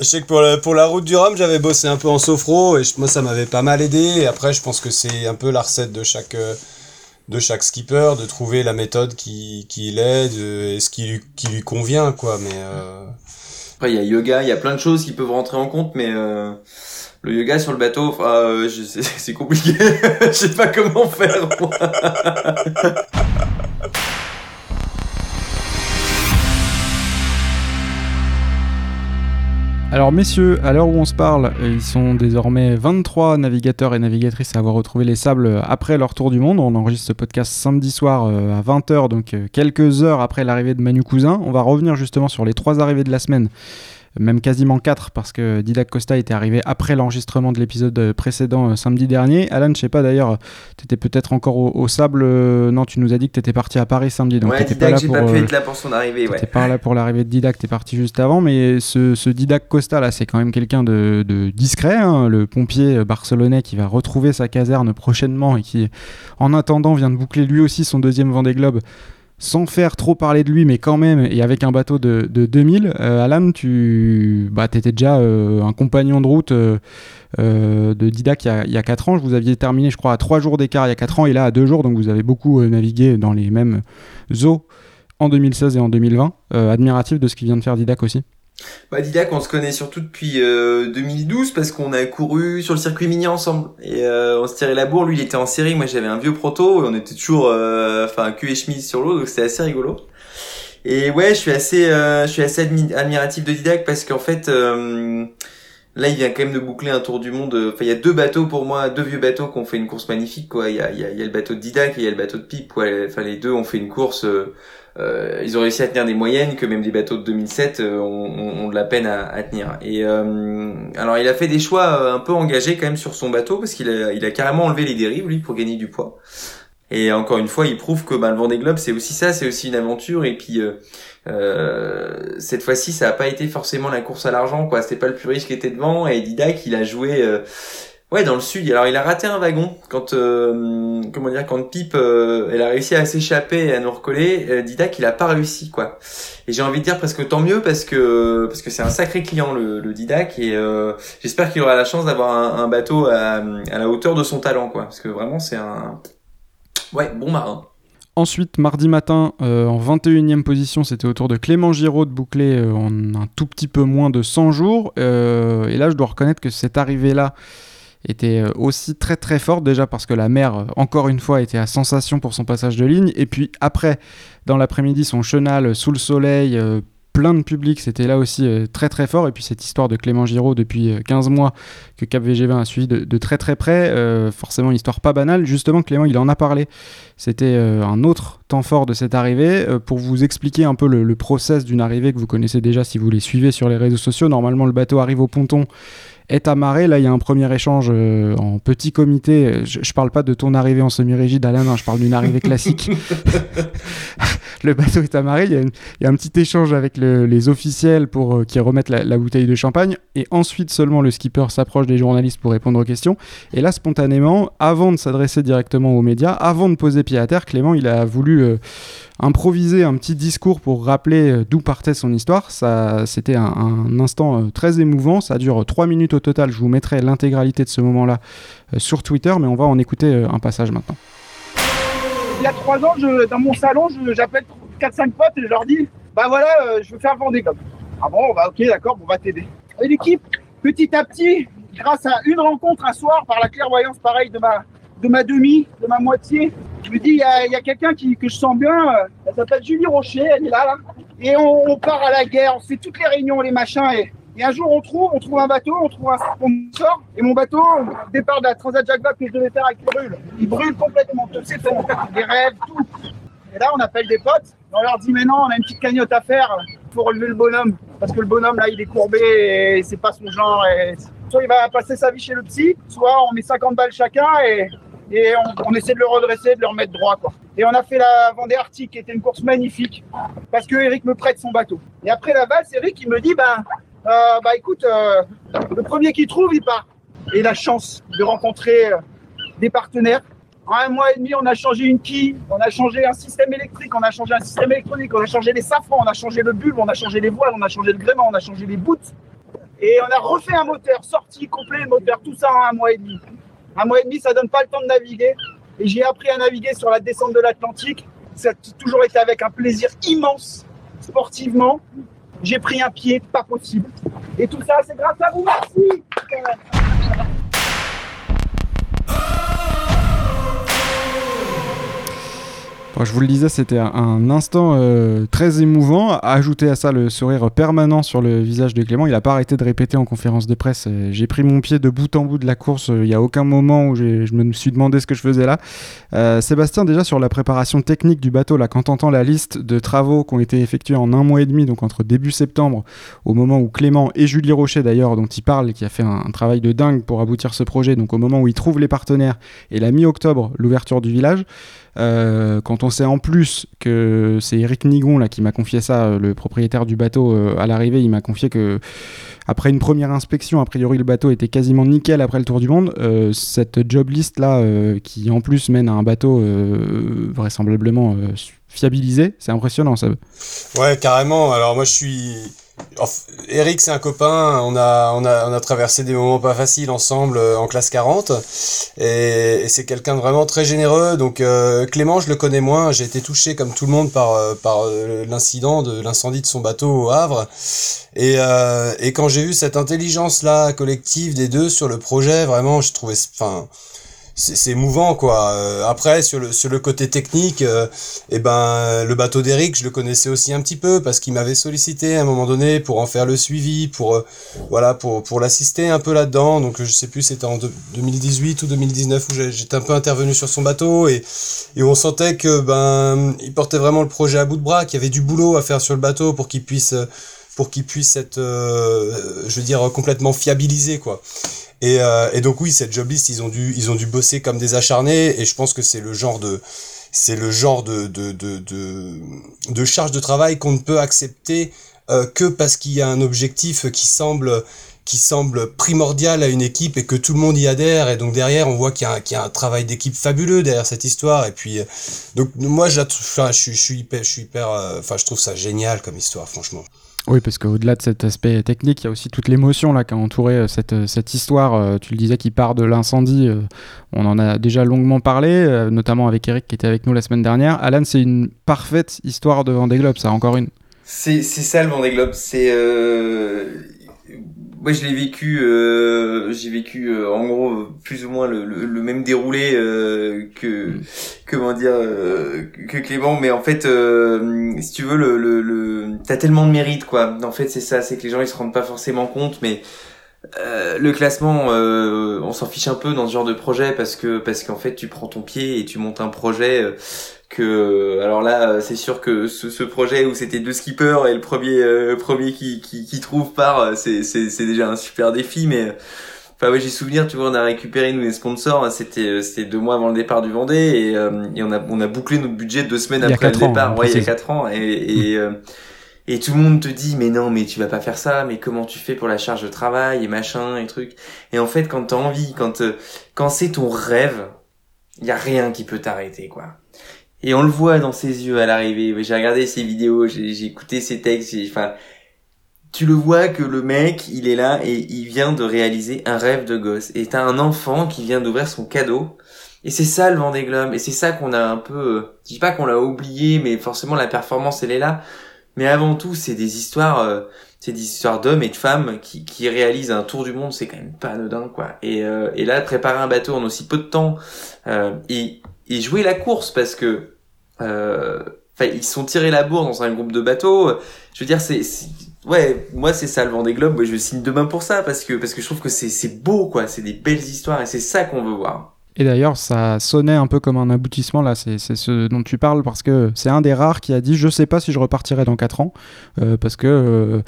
Je sais que pour la route du Rhum, j'avais bossé un peu en sophro, et moi ça m'avait pas mal aidé, et après je pense que c'est un peu la recette de chaque skipper, de trouver la méthode qui l'aide et ce qui lui convient, quoi, mais Après, il y a yoga, il y a plein de choses qui peuvent rentrer en compte, mais le yoga sur le bateau, enfin, c'est compliqué. Je sais pas comment faire, moi. Alors messieurs, à l'heure où on se parle, ils sont désormais 23 navigateurs et navigatrices à avoir retrouvé les sables après leur tour du monde. On enregistre ce podcast samedi soir à 20h, donc quelques heures après l'arrivée de Manu Cousin. On va revenir justement sur les 3 arrivées de la semaine, même quasiment 4, parce que Didac Costa était arrivé après l'enregistrement de l'épisode précédent samedi dernier. Alan, je sais pas d'ailleurs, t'étais peut-être encore au sable, non, tu nous as dit que t'étais parti à Paris samedi, donc ouais, t'étais Didac, pas là j'ai pour... pas pu être là pour son arrivée, t'étais ouais. T'étais pas là pour l'arrivée de Didac, t'es parti juste avant, mais ce Didac Costa là, c'est quand même quelqu'un de discret, hein, le pompier barcelonais qui va retrouver sa caserne prochainement et qui, en attendant, vient de boucler lui aussi son 2e Vendée Globe, sans faire trop parler de lui, mais quand même, et avec un bateau de 2000, Alan, t'étais déjà un compagnon de route de Didac il y a 4 ans. Vous aviez terminé, je crois, à 3 jours d'écart il y a 4 ans, et là, à 2 jours, donc vous avez beaucoup navigué dans les mêmes eaux en 2016 et en 2020. Admiratif de ce qu'il vient de faire Didac aussi. Bah, Didac, on se connaît surtout depuis 2012, parce qu'on a couru sur le circuit mini ensemble, et on se tirait la bourre. Lui il était en série, moi j'avais un vieux proto, et on était toujours cul et chemise sur l'eau, donc c'était assez rigolo. Et ouais, je suis assez admiratif de Didac parce qu'en fait, là, il vient quand même de boucler un tour du monde. Enfin, il y a deux bateaux pour moi, deux vieux bateaux qui ont fait une course magnifique, quoi. Il y a le bateau de Didac et il y a le bateau de Pipe, quoi. Enfin, les deux ont fait une course. Ils ont réussi à tenir des moyennes que même des bateaux de 2007 ont de la peine à tenir. Et alors, il a fait des choix un peu engagés quand même sur son bateau parce qu'il a carrément enlevé les dérives, lui, pour gagner du poids. Et encore une fois, il prouve que le Vendée Globe, c'est aussi ça, c'est aussi une aventure. Et puis cette fois-ci, ça a pas été forcément la course à l'argent, quoi. C'était pas le plus riche qui était devant. Et Didac, il a joué dans le sud. Alors, il a raté un wagon quand Pipe elle a réussi à s'échapper et à nous recoller. Didac, il a pas réussi, quoi. Et j'ai envie de dire presque tant mieux parce que c'est un sacré client le Didac. Et j'espère qu'il aura la chance d'avoir un bateau à la hauteur de son talent, quoi. Parce que vraiment, c'est un bon marin. Ensuite, mardi matin, en 21e position, c'était au tour de Clément Giraud de boucler en un tout petit peu moins de 100 jours. Et là, je dois reconnaître que cette arrivée-là était aussi très très forte, déjà parce que la mer, encore une fois, était à sensation pour son passage de ligne. Et puis après, dans l'après-midi, son chenal sous le soleil, plein de public, c'était là aussi très très fort. Et puis cette histoire de Clément Giraud depuis 15 mois que Cap VG20 a suivi de très très près, forcément une histoire pas banale. Justement, Clément, il en a parlé. C'était un autre temps fort de cette arrivée. Pour vous expliquer un peu le process d'une arrivée que vous connaissez déjà si vous les suivez sur les réseaux sociaux, normalement le bateau arrive au ponton, est amarré. Là, il y a un premier échange en petit comité. Je parle pas de ton arrivée en semi-rigide, Alain, je parle d'une arrivée classique. Le bateau est amarré, il y a un petit échange avec les officiels pour qui remettent la bouteille de champagne. Et ensuite seulement, le skipper s'approche des journalistes pour répondre aux questions. Et là, spontanément, avant de s'adresser directement aux médias, avant de poser pied à terre, Clément, il a voulu improviser un petit discours pour rappeler d'où partait son histoire. Ça, c'était un instant très émouvant. Ça dure 3 minutes au total. Je vous mettrai l'intégralité de ce moment-là sur Twitter, mais on va en écouter un passage maintenant. Il y a 3 ans, dans mon salon, j'appelle 4-5 potes et je leur dis « Bah voilà, je veux faire Vendée Globe. » Ah bon, bah ok, d'accord, on va t'aider. Et l'équipe, petit à petit, grâce à une rencontre un soir, par la clairvoyance pareil de ma demi, de ma moitié, je me dis « Il y a quelqu'un que je sens bien, elle s'appelle Julie Rocher, elle est là. » Et on part à la guerre, on fait toutes les réunions, les machins, et un jour, on trouve un bateau, on trouve un sponsor, et mon bateau, au départ de la Transat Jacques Vabre que je devais faire, il brûle complètement, tout, c'est ton des rêves, tout. Et là, on appelle des potes, et on leur dit, mais non, on a une petite cagnotte à faire pour relever le bonhomme, parce que le bonhomme, là, il est courbé, et c'est pas son genre, et soit il va passer sa vie chez le psy, soit on met 50 balles chacun, et on essaie de le redresser, de le remettre droit, quoi. Et on a fait la Vendée Arctique, qui était une course magnifique, parce que Eric me prête son bateau. Et après la valse, Eric, il me dit, écoute, le premier qu'il trouve, il part. Et la chance de rencontrer des partenaires. En 1 mois et demi, on a changé une quille, on a changé un système électrique, on a changé un système électronique, on a changé les safrans, on a changé le bulbe, on a changé les voiles, on a changé le gréement, on a changé les boots. Et on a refait un moteur, sorti, complet, le moteur, tout ça en 1 mois et demi. 1 mois et demi, ça donne pas le temps de naviguer. Et j'ai appris à naviguer sur la descente de l'Atlantique. Ça a toujours été avec un plaisir immense, sportivement. J'ai pris un pied, pas possible. Et tout ça, c'est grâce à vous, merci. Bon, je vous le disais, c'était un instant très émouvant. Ajouté à ça le sourire permanent sur le visage de Clément. Il n'a pas arrêté de répéter en conférence de presse. J'ai pris mon pied de bout en bout de la course. Il n'y a aucun moment où je me suis demandé ce que je faisais là. Sébastien, déjà sur la préparation technique du bateau, là, quand on entend la liste de travaux qui ont été effectués en 1 mois et demi, donc entre début septembre, au moment où Clément et Julie Rocher d'ailleurs, dont il parle, qui a fait un travail de dingue pour aboutir ce projet, donc au moment où ils trouvent les partenaires, et la mi-octobre, l'ouverture du village, quand on sait en plus que c'est Eric Nigon là, qui m'a confié ça, le propriétaire du bateau, à l'arrivée, il m'a confié que après une première inspection, a priori le bateau était quasiment nickel après le tour du monde. Cette job list là, qui en plus mène à un bateau vraisemblablement fiabilisé, c'est impressionnant, Seb. Ouais, carrément. Alors moi Eric, c'est un copain, on a traversé des moments pas faciles ensemble en classe 40, et c'est quelqu'un de vraiment très généreux. Donc Clément, je le connais moins, j'ai été touché comme tout le monde par l'incident de l'incendie de son bateau au Havre, et quand j'ai vu cette intelligence là collective des deux sur le projet, vraiment, je trouvais, c'est mouvant quoi. Après sur le côté technique, le bateau d'Eric, je le connaissais aussi un petit peu parce qu'il m'avait sollicité à un moment donné pour en faire le suivi, pour l'assister un peu là-dedans. Donc je sais plus, c'était en 2018 ou 2019 où j'étais un peu intervenu sur son bateau et on sentait que il portait vraiment le projet à bout de bras, qu'il y avait du boulot à faire sur le bateau pour qu'il puisse être complètement fiabilisé quoi. Et donc oui, cette job list, ils ont dû bosser comme des acharnés, et je pense que c'est le genre de charge de travail qu'on ne peut accepter que parce qu'il y a un objectif qui semble primordial à une équipe et que tout le monde y adhère, et donc derrière on voit qu'il y a un travail d'équipe fabuleux derrière cette histoire. Et puis donc moi je trouve ça génial comme histoire, franchement. Oui, parce qu'au-delà de cet aspect technique, il y a aussi toute l'émotion là qui a entouré cette histoire. Tu le disais, qui part de l'incendie. On en a déjà longuement parlé, notamment avec Eric qui était avec nous la semaine dernière. Alan, c'est une parfaite histoire de Vendée Globe, ça, encore une. C'est ça le Vendée Globe. C'est moi je l'ai vécu. J'ai vécu en gros plus ou moins le même déroulé que Clément, mais en fait si tu veux le t'as tellement de mérite quoi. En fait c'est ça, c'est que les gens ils se rendent pas forcément compte, mais le classement on s'en fiche un peu dans ce genre de projet parce qu'en fait tu prends ton pied et tu montes un projet que alors là c'est sûr que ce projet où c'était 2 skippers et le premier qui trouve part, c'est déjà un super défi, mais enfin ouais, j'ai souvenir, tu vois, on a récupéré nous les sponsors, hein, c'était 2 mois avant le départ du Vendée, et on a bouclé notre budget 2 semaines après le départ, il y a 4 ans, et tout le monde te dit mais non, mais tu vas pas faire ça, mais comment tu fais pour la charge de travail et machin et truc. Et en fait quand t'as envie, quand c'est ton rêve, il y a rien qui peut t'arrêter quoi. Et on le voit dans ses yeux à l'arrivée. J'ai regardé ses vidéos, j'ai écouté ses textes, tu le vois que le mec, il est là et il vient de réaliser un rêve de gosse. Et t'as un enfant qui vient d'ouvrir son cadeau. Et c'est ça le Vendée Globe. Et c'est ça qu'on a un peu... Je dis pas qu'on l'a oublié, mais forcément la performance, elle est là. Mais avant tout, c'est des histoires d'hommes et de femmes qui réalisent un tour du monde. C'est quand même pas anodin, quoi. Et là, préparer un bateau en aussi peu de temps et jouer la course parce que... ils se sont tirés la bourre dans un groupe de bateaux. Je veux dire, ouais, moi c'est ça le Vendée Globe. Je signe demain pour ça parce que je trouve que c'est beau quoi. C'est des belles histoires et c'est ça qu'on veut voir. Et d'ailleurs, ça sonnait un peu comme un aboutissement là. C'est ce dont tu parles parce que c'est un des rares qui a dit je sais pas si je repartirai dans 4 ans parce que.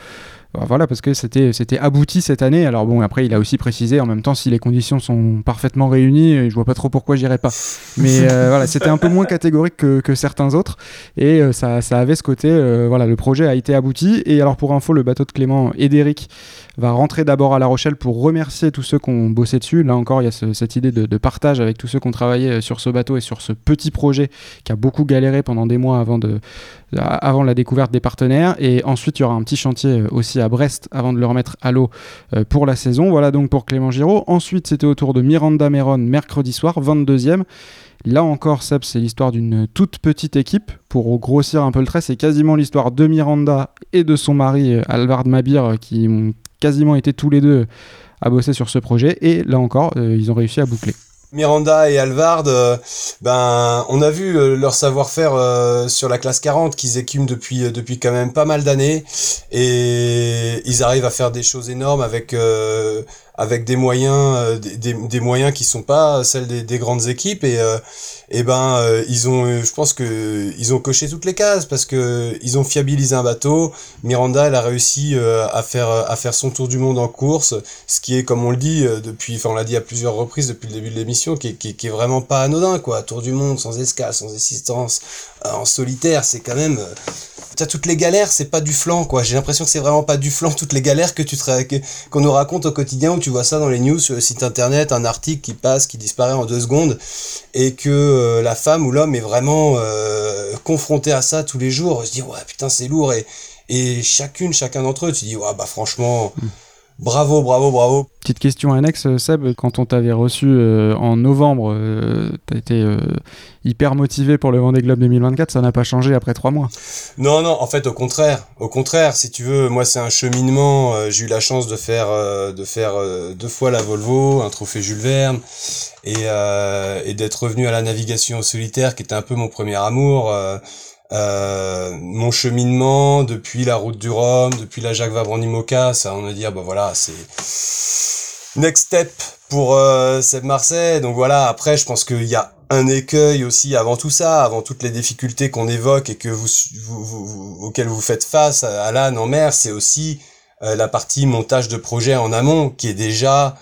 Voilà, parce que c'était abouti cette année. Alors bon, après il a aussi précisé en même temps, si les conditions sont parfaitement réunies, je vois pas trop pourquoi j'irai pas, mais voilà, c'était un peu moins catégorique que certains autres, et ça avait ce côté le projet a été abouti. Et alors pour info, le bateau de Clément et d'Éric va rentrer d'abord à La Rochelle pour remercier tous ceux qui ont bossé dessus. Là encore, il y a cette idée de partage avec tous ceux qui ont travaillé sur ce bateau et sur ce petit projet qui a beaucoup galéré pendant des mois avant la découverte des partenaires. Et ensuite il y aura un petit chantier aussi à Brest avant de le remettre à l'eau pour la saison. Voilà donc pour Clément Giraud. Ensuite c'était au tour de Miranda Méron mercredi soir, 22e. Là encore, Seb, c'est l'histoire d'une toute petite équipe. Pour grossir un peu le trait, c'est quasiment l'histoire de Miranda et de son mari Alvard Mabir, qui ont quasiment été tous les deux à bosser sur ce projet, et là encore ils ont réussi à boucler. Miranda et Alvard, on a vu leur savoir-faire sur la classe 40 qu'ils écument depuis quand même pas mal d'années, et ils arrivent à faire des choses énormes avec des moyens des moyens qui sont pas celles des grandes équipes, et ils ont je pense que ils ont coché toutes les cases parce que ils ont fiabilisé un bateau. Miranda, elle a réussi à faire son tour du monde en course, ce qui est, comme on le dit on l'a dit à plusieurs reprises depuis le début de l'émission, qui est vraiment pas anodin quoi. Tour du monde sans escale, sans assistance, en solitaire, c'est quand même t'as toutes les galères, c'est pas du flan quoi. J'ai l'impression que c'est vraiment pas du flan, toutes les galères qu'on nous raconte au quotidien, où tu vois ça dans les news sur le site internet, un article qui passe, qui disparaît en 2 secondes, et que la femme ou l'homme est vraiment confronté à ça tous les jours. Je dis ouais putain, c'est lourd, et chacun d'entre eux, tu dis ouais bah franchement Bravo, bravo, bravo. Petite question annexe, Seb, quand on t'avait reçu en novembre, t'as été hyper motivé pour le Vendée Globe 2024, ça n'a pas changé après 3 mois? Non, non, en fait, au contraire, si tu veux, moi c'est un cheminement, j'ai eu la chance de faire 2 fois la Volvo, un trophée Jules Verne, et d'être revenu à la navigation solitaire, qui était un peu mon premier amour, mon cheminement depuis la route du Rhum, depuis la Jacques Vabre en IMOCA, ça on va dire, bah voilà, c'est next step pour Seb Marseille. Donc voilà, après je pense qu'il y a un écueil aussi avant tout ça, avant toutes les difficultés qu'on évoque et que vous auxquelles vous faites face, Alan, en mer, c'est aussi la partie montage de projet en amont, qui est déjà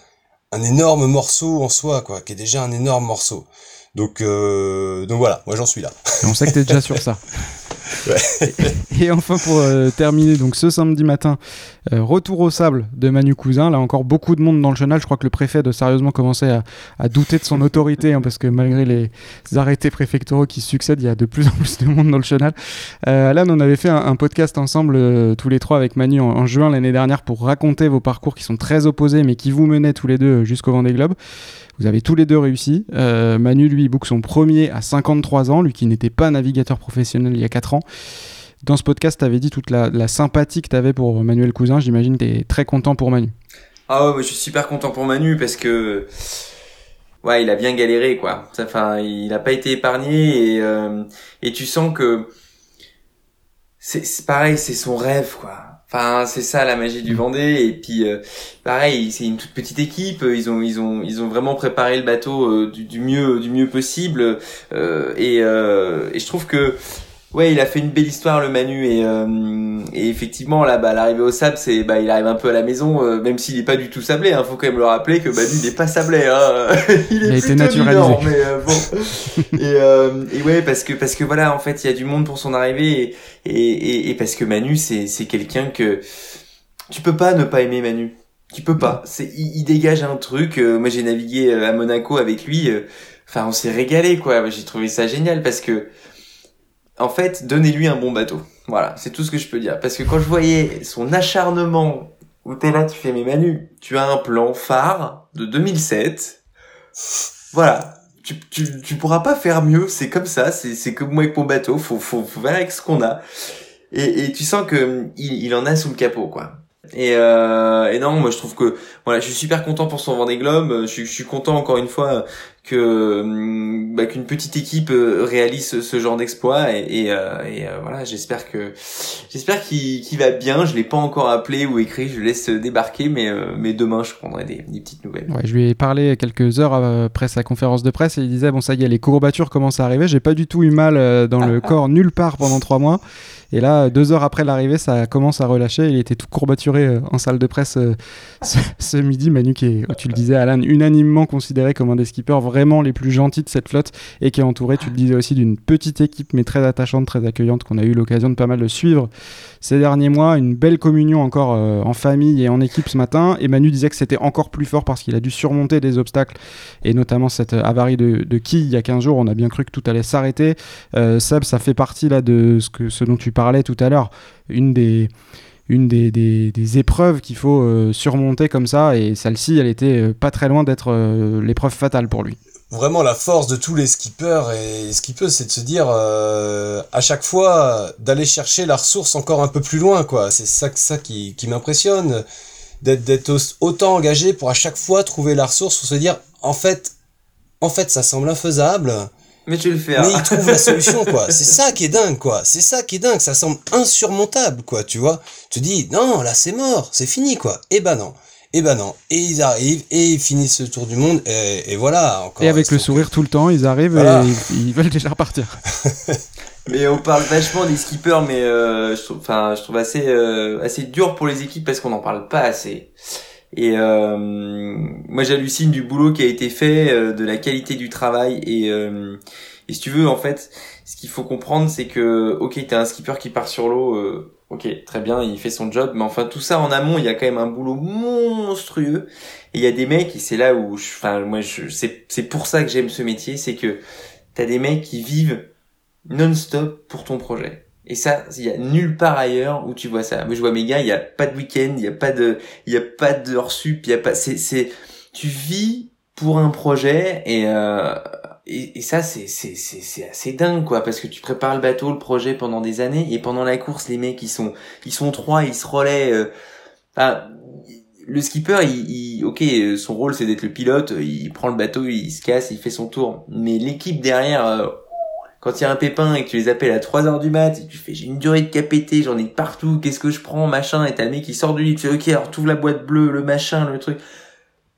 un énorme morceau en soi, quoi, qui est déjà un énorme morceau. Donc voilà, moi j'en suis là. On sait que t'es déjà sur ça. Ouais. Et enfin pour terminer, donc ce samedi matin, retour au sable de Manu Cousin. Là encore beaucoup de monde dans le chenal. Je crois que le préfet doit sérieusement commencer à douter de son autorité, hein, parce que malgré les arrêtés préfectoraux qui succèdent, il y a de plus en plus de monde dans le chenal. Alan, on avait fait un podcast ensemble tous les trois avec Manu en juin l'année dernière pour raconter vos parcours qui sont très opposés mais qui vous menaient tous les deux jusqu'au Vendée Globe. Vous avez tous les deux réussi. Manu, lui, book son premier à 53 ans, lui qui n'était pas navigateur professionnel il y a 4 ans. Dans ce podcast, tu avais dit toute la sympathie que tu avais pour Manuel Cousin. J'imagine que tu es très content pour Manu. Ah ouais, moi, je suis super content pour Manu parce que... Ouais, il a bien galéré, quoi. Enfin, il n'a pas été épargné et tu sens que... C'est pareil, c'est son rêve, quoi. Enfin, c'est ça la magie du Vendée. Et puis pareil, c'est une toute petite équipe, ils ont vraiment préparé le bateau du mieux possible et je trouve que ouais, il a fait une belle histoire, le Manu, et effectivement là, bah, l'arrivée au sable, c'est bah il arrive un peu à la maison, même s'il est pas du tout sablé, hein, faut quand même le rappeler que bah lui il est pas sablé, hein. Il a été naturalisé. Minor, mais bon. Et ouais, parce que voilà, en fait, il y a du monde pour son arrivée et parce que Manu c'est quelqu'un que tu peux pas ne pas aimer, Manu. Tu peux pas. C'est il dégage un truc. Moi j'ai navigué à Monaco avec lui, enfin on s'est régalé, quoi. J'ai trouvé ça génial parce que en fait, donnez-lui un bon bateau. Voilà, c'est tout ce que je peux dire. Parce que quand je voyais son acharnement, où t'es là, tu fais, mais Manu, tu as un plan phare de 2007. Voilà. Tu pourras pas faire mieux. C'est comme ça. C'est comme moi avec mon bateau. Faut faire avec ce qu'on a. Et tu sens que il en a sous le capot, quoi. Et non, moi je trouve que voilà, je suis super content pour son Vendée Globe. Je suis content encore une fois que bah, qu'une petite équipe réalise ce genre d'exploit et voilà, j'espère qu'il va bien. Je l'ai pas encore appelé ou écrit, je le laisse débarquer, mais demain je prendrai des petites nouvelles. Ouais, je lui ai parlé quelques heures après sa conférence de presse et il disait bon ça y est, les courbatures commencent à arriver. J'ai pas du tout eu mal dans le corps nulle part pendant 3 mois. Et là, 2 heures après l'arrivée, ça commence à relâcher. Il était tout courbaturé en salle de presse ce midi. Manu, qui est, tu le disais, Alan, unanimement considéré comme un des skippers vraiment les plus gentils de cette flotte et qui est entouré, tu le disais aussi, d'une petite équipe, mais très attachante, très accueillante, qu'on a eu l'occasion de pas mal de suivre ces derniers mois. Une belle communion encore en famille et en équipe ce matin. Et Manu disait que c'était encore plus fort parce qu'il a dû surmonter des obstacles et notamment cette avarie de quille il y a 15 jours. On a bien cru que tout allait s'arrêter. Seb, ça fait partie là, de ce dont tu parlais tout à l'heure, une des épreuves qu'il faut surmonter comme ça, et celle-ci elle était pas très loin d'être l'épreuve fatale pour lui. Vraiment, la force de tous les skippers et skippeuses, c'est de se dire à chaque fois d'aller chercher la ressource encore un peu plus loin, quoi. C'est ça qui m'impressionne, d'être autant engagé pour à chaque fois trouver la ressource pour se dire en fait ça semble infaisable. Mais tu le fais. Mais il trouve la solution, quoi. C'est ça qui est dingue, quoi. C'est ça qui est dingue. Ça semble insurmontable, quoi, tu vois. Tu te dis, non, là, c'est mort. C'est fini, quoi. Eh ben non. Et ils arrivent, et ils finissent le tour du monde, et voilà. Encore, et avec le sourire tout le temps, ils arrivent, voilà. Et ils veulent déjà repartir. Mais on parle vachement des skippers, mais je trouve assez dur pour les équipes parce qu'on n'en parle pas assez. Et moi j'hallucine du boulot qui a été fait, de la qualité du travail et si tu veux, en fait, ce qu'il faut comprendre, c'est que ok, t'as un skipper qui part sur l'eau, ok, très bien, il fait son job, mais enfin tout ça en amont, il y a quand même un boulot monstrueux et il y a des mecs, et c'est là où c'est pour ça que j'aime ce métier, c'est que t'as des mecs qui vivent non-stop pour ton projet. Et ça, il y a nulle part ailleurs où tu vois ça. Moi, je vois mes gars, il y a pas de week-end, il y a pas de hors sup, il y a pas. C'est tu vis pour un projet et ça c'est assez dingue quoi, parce que tu prépares le bateau, le projet pendant des années et pendant la course, les mecs ils sont trois, ils se relaient. Le skipper, ok, son rôle c'est d'être le pilote, il prend le bateau, il se casse, il fait son tour. Mais l'équipe derrière, quand il y a un pépin et que tu les appelles à 3h du mat, tu fais j'ai une durée de KPT, j'en ai partout, qu'est-ce que je prends, machin, et t'as le mec qui sort du lit, tu fais ok, alors t'ouvres la boîte bleue, le machin, le truc.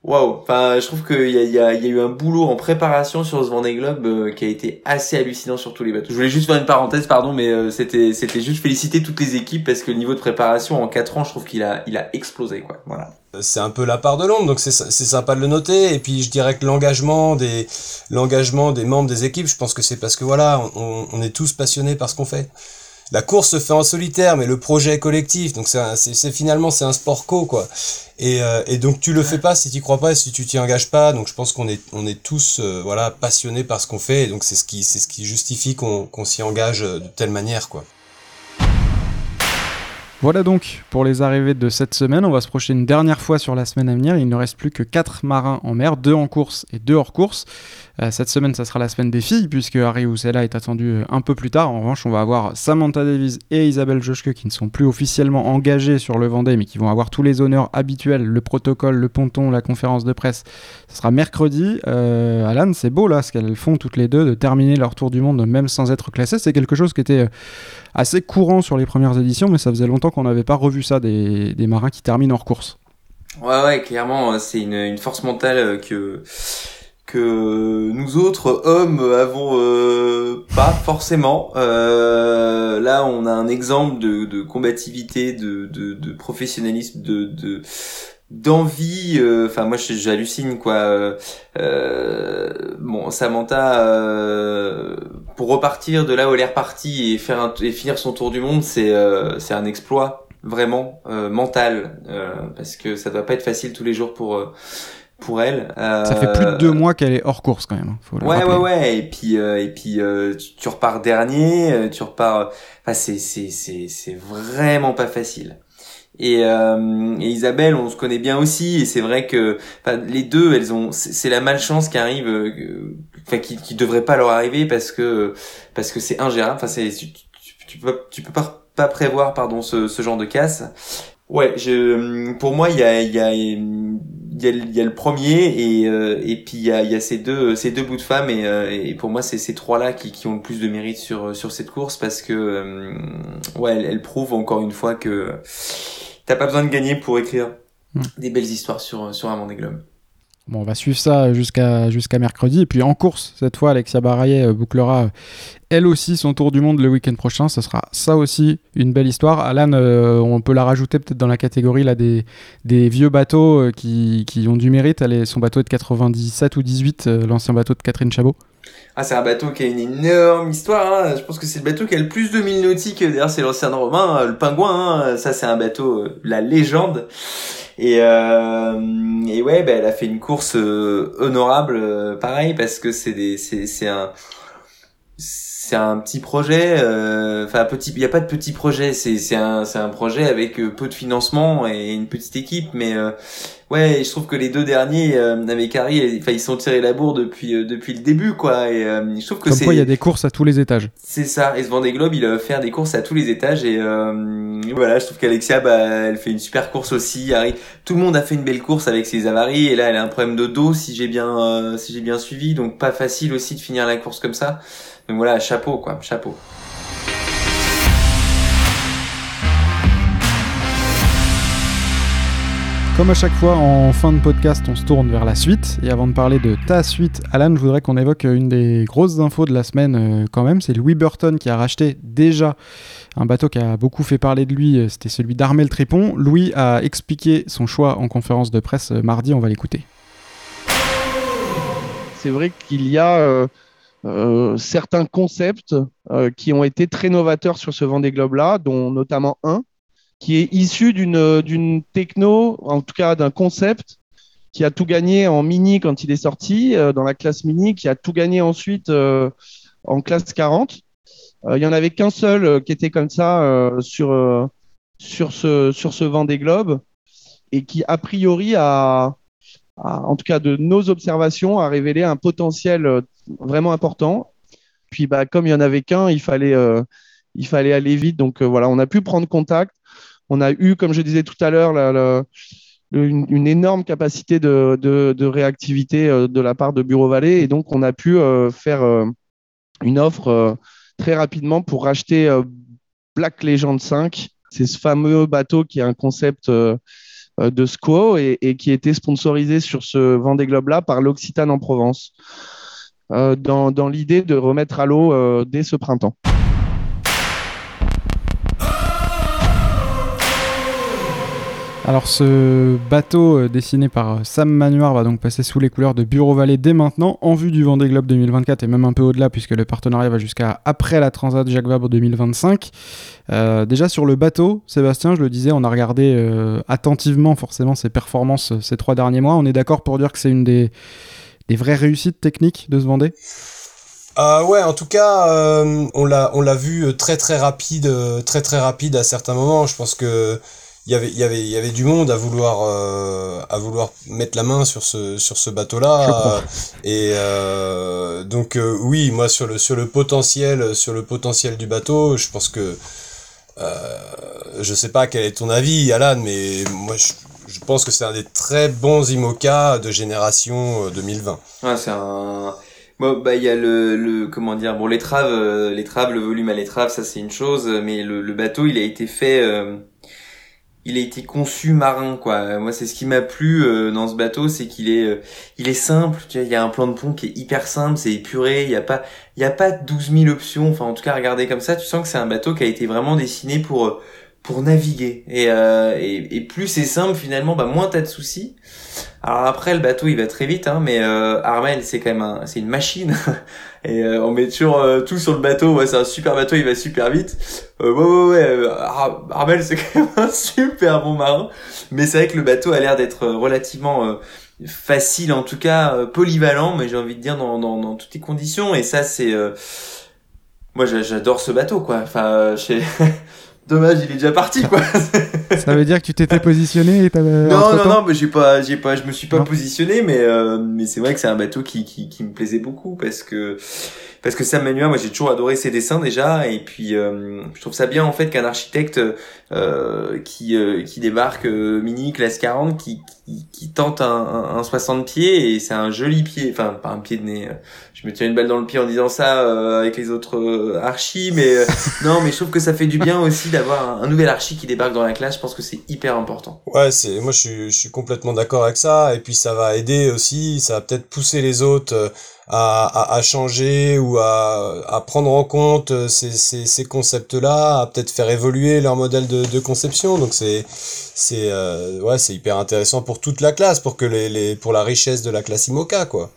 Waouh, enfin je trouve qu'il y a eu un boulot en préparation sur ce Vendée Globe qui a été assez hallucinant sur tous les bateaux. Je voulais juste faire une parenthèse, pardon, mais c'était juste féliciter toutes les équipes parce que le niveau de préparation en 4 ans, je trouve qu'il a explosé quoi. Voilà. C'est un peu la part de l'ombre, donc c'est sympa de le noter. Et puis je dirais que l'engagement des membres des équipes, je pense que c'est parce que voilà, on est tous passionnés par ce qu'on fait. La course se fait en solitaire, mais le projet est collectif, donc c'est finalement c'est un sport co quoi. Et donc tu le fais pas si t'y crois pas, et si tu t'y engages pas. Donc je pense qu'on est tous voilà passionnés par ce qu'on fait, et donc c'est ce qui justifie qu'on s'y engage de telle manière quoi. Voilà donc pour les arrivées de cette semaine. On va se projeter une dernière fois sur la semaine à venir. Il ne reste plus que 4 marins en mer, 2 en course et 2 hors course. Cette semaine, ça sera la semaine des filles, puisque Harry Oussela est attendu un peu plus tard. En revanche, on va avoir Samantha Davies et Isabelle Joschke qui ne sont plus officiellement engagées sur le Vendée, mais qui vont avoir tous les honneurs habituels, le protocole, le ponton, la conférence de presse. Ça sera mercredi. Alan, c'est beau là, ce qu'elles font toutes les deux, de terminer leur tour du monde même sans être classées. C'est quelque chose qui était assez courant sur les premières éditions, mais ça faisait longtemps qu'on n'avait pas revu ça des marins qui terminent hors course. Ouais, clairement, c'est une force mentale que nous autres hommes avons pas forcément. Là, on a un exemple de combativité, de professionnalisme, de d'envie. Enfin, moi, j'hallucine quoi. Bon, Samantha, pour repartir de là où elle est repartie et finir son tour du monde, c'est un exploit vraiment mental, parce que ça doit pas être facile tous les jours pour elle. Ça fait plus de 2 mois qu'elle est hors course quand même. Faut le rappeler. Ouais. Et puis tu repars dernier, tu repars. Enfin, c'est vraiment pas facile. Et Isabelle, on se connaît bien aussi, et c'est vrai que les deux, elles ont, c'est la malchance qui arrive, qui devrait pas leur arriver parce que c'est ingérable. Enfin, tu peux pas prévoir ce genre de casse. Ouais, pour moi il y a le premier et puis il y a ces deux bouts de femmes et pour moi c'est ces trois là qui ont le plus de mérite sur cette course parce que ouais elle prouve encore une fois que t'as pas besoin de gagner pour écrire des belles histoires sur un Vendée Globe. Bon, on va suivre ça jusqu'à mercredi. Et puis en course, cette fois, Alexia Barraillet bouclera elle aussi son tour du monde le week-end prochain. Ça sera ça aussi une belle histoire. Alan, on peut la rajouter peut-être dans la catégorie là, des vieux bateaux qui ont du mérite. Son bateau est de 97 ou 18, l'ancien bateau de Catherine Chabot. Ah, c'est un bateau qui a une énorme histoire, hein. Je pense que c'est le bateau qui a le plus de 1000 nautiques. D'ailleurs, c'est l'ancien romain, le pingouin, hein. Ça, c'est un bateau, la légende. Et ouais, elle a fait une course honorable, pareil, parce que c'est un petit projet, enfin petit, il y a pas de petit projet, c'est un projet avec peu de financement et une petite équipe, mais ouais, je trouve que les deux derniers avec Harry, enfin ils sont tirés la bourre depuis le début quoi, et je trouve que comme c'est quoi il y a des courses à tous les étages. C'est ça, et ce Vendée Globe, il a offert des courses à tous les étages et voilà, je trouve qu'Alexia elle fait une super course aussi, Harry, tout le monde a fait une belle course avec ses avaries et là elle a un problème de dos si j'ai bien suivi, donc pas facile aussi de finir la course comme ça. Donc voilà, chapeau quoi, chapeau. Comme à chaque fois, en fin de podcast, on se tourne vers la suite. Et avant de parler de ta suite, Alan, je voudrais qu'on évoque une des grosses infos de la semaine quand même. C'est Louis Burton qui a racheté déjà un bateau qui a beaucoup fait parler de lui. C'était celui d'Armel Trépon. Louis a expliqué son choix en conférence de presse mardi. On va l'écouter. C'est vrai qu'il y a certains concepts qui ont été très novateurs sur ce Vendée Globe-là, dont notamment un qui est issu d'une techno, en tout cas d'un concept, qui a tout gagné en mini quand il est sorti, dans la classe mini, qui a tout gagné ensuite en classe 40, Il y en avait qu'un seul qui était comme ça sur ce Vendée Globe et qui a priori a en tout cas de nos observations a révélé un potentiel vraiment important. Puis bah comme il y en avait qu'un, il fallait aller vite. Donc voilà, on a pu prendre contact. On a eu, comme je disais tout à l'heure, une énorme capacité de réactivité de la part de Bureau Vallée, et donc on a pu faire une offre très rapidement pour racheter Black Legend 5. C'est ce fameux bateau qui est un concept de SCO et qui était sponsorisé sur ce Vendée Globe-là par l'Occitane en Provence, dans l'idée de remettre à l'eau dès ce printemps. Alors ce bateau dessiné par Sam Manuard va donc passer sous les couleurs de Bureau Vallée dès maintenant, en vue du Vendée Globe 2024 et même un peu au-delà, puisque le partenariat va jusqu'à après la Transat Jacques Vabre 2025. Déjà sur le bateau, Sébastien, je le disais, on a regardé attentivement forcément ses performances ces 3 derniers mois. On est d'accord pour dire que c'est une des vraies réussites techniques de ce Vendée ? Ouais, en tout cas, on l'a vu très très rapide à certains moments. Je pense que il y avait du monde à vouloir mettre la main sur ce bateau-là, et donc oui, moi sur le potentiel du bateau, je pense que je sais pas quel est ton avis, Alan, mais moi je pense que c'est un des très bons IMOCA de génération 2020. Ah, c'est un bon, bah il y a le comment dire, bon, l'étrave, le volume à l'étrave, ça c'est une chose, mais le bateau, il a été fait il a été conçu marin, quoi. Moi, c'est ce qui m'a plu dans ce bateau, c'est qu'il est simple. Tu vois, il y a un plan de pont qui est hyper simple, c'est épuré, il y a pas 12 000 options. Enfin, en tout cas, regardez comme ça, tu sens que c'est un bateau qui a été vraiment dessiné pour naviguer. Et plus c'est simple, finalement, bah moins t'as de soucis. Alors après, le bateau, il va très vite, hein, mais Armel, c'est quand même c'est une machine. Et on met toujours tout sur le bateau. Ouais, c'est un super bateau, il va super vite. Armel, c'est quand même un super bon marin. Mais c'est vrai que le bateau a l'air d'être relativement facile, en tout cas polyvalent, mais j'ai envie de dire dans toutes les conditions. Et ça, c'est moi, j'adore ce bateau, quoi. Enfin, dommage, il est déjà parti, quoi. Ça veut dire que tu t'étais positionné et Non, mais je me suis pas positionné, mais c'est vrai que c'est un bateau qui me plaisait beaucoup, parce que Sam Manuard, moi j'ai toujours adoré ses dessins déjà, et puis je trouve ça bien en fait qu'un architecte qui débarque mini classe 40, qui tente un 60 pieds, et c'est un joli pied, enfin pas un pied de nez, je me tiens une balle dans le pied en disant ça avec les autres archis, mais non, mais je trouve que ça fait du bien aussi d'avoir un nouvel archi qui débarque dans la classe. Je pense que c'est hyper important. Ouais, moi je suis complètement d'accord avec ça, et puis ça va aider aussi, ça va peut-être pousser les autres à changer, ou à prendre en compte ces concepts-là, à peut-être faire évoluer leur modèle de conception. Donc c'est hyper intéressant pour toute la classe, pour que pour la richesse de la classe IMOCA, quoi.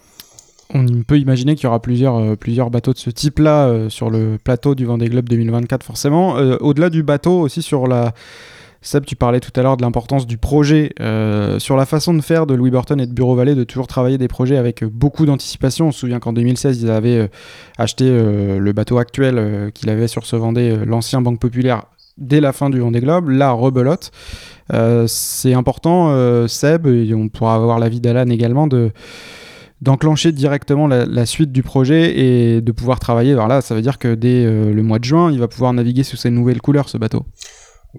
On peut imaginer qu'il y aura plusieurs bateaux de ce type-là sur le plateau du Vendée Globe 2024, forcément. Au-delà du bateau, aussi sur la... Seb, tu parlais tout à l'heure de l'importance du projet, sur la façon de faire de Louis Burton et de Bureau Vallée, de toujours travailler des projets avec beaucoup d'anticipation. On se souvient qu'en 2016, ils avaient acheté le bateau actuel qu'il avait sur ce Vendée, l'ancien Banque Populaire, dès la fin du Vendée Globe. Là, rebelote. C'est important, Seb, et on pourra avoir l'avis d'Alan également, d'enclencher directement la suite du projet et de pouvoir travailler. Alors là, ça veut dire que dès le mois de juin, il va pouvoir naviguer sous ses nouvelles couleurs, ce bateau.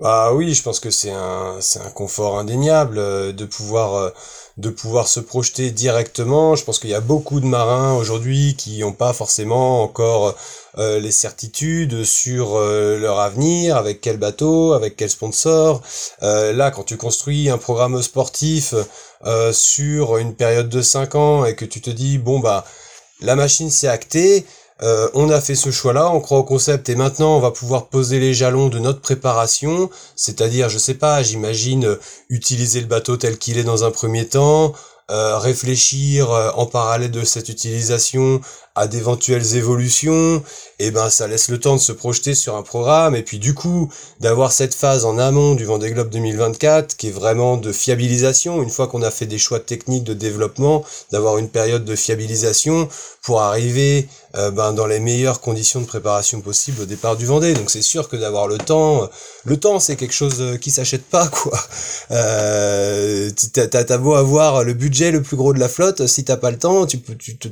Bah oui, je pense que c'est un confort indéniable de pouvoir se projeter directement. Je pense qu'il y a beaucoup de marins aujourd'hui qui n'ont pas forcément encore les certitudes sur leur avenir, avec quel bateau, avec quel sponsor. Là, quand tu construis un programme sportif sur une période de 5 ans et que tu te dis, bon bah, la machine s'est actée, on a fait ce choix-là, on croit au concept, et maintenant on va pouvoir poser les jalons de notre préparation, c'est-à-dire, je sais pas, j'imagine utiliser le bateau tel qu'il est dans un premier temps, réfléchir en parallèle de cette utilisation à d'éventuelles évolutions, et ben ça laisse le temps de se projeter sur un programme, et puis du coup d'avoir cette phase en amont du Vendée Globe 2024 qui est vraiment de fiabilisation, une fois qu'on a fait des choix techniques de développement, d'avoir une période de fiabilisation pour arriver dans les meilleures conditions de préparation possible au départ du Vendée. Donc c'est sûr que d'avoir le temps c'est quelque chose qui s'achète pas, quoi. T'as beau avoir le budget le plus gros de la flotte, si t'as pas le temps,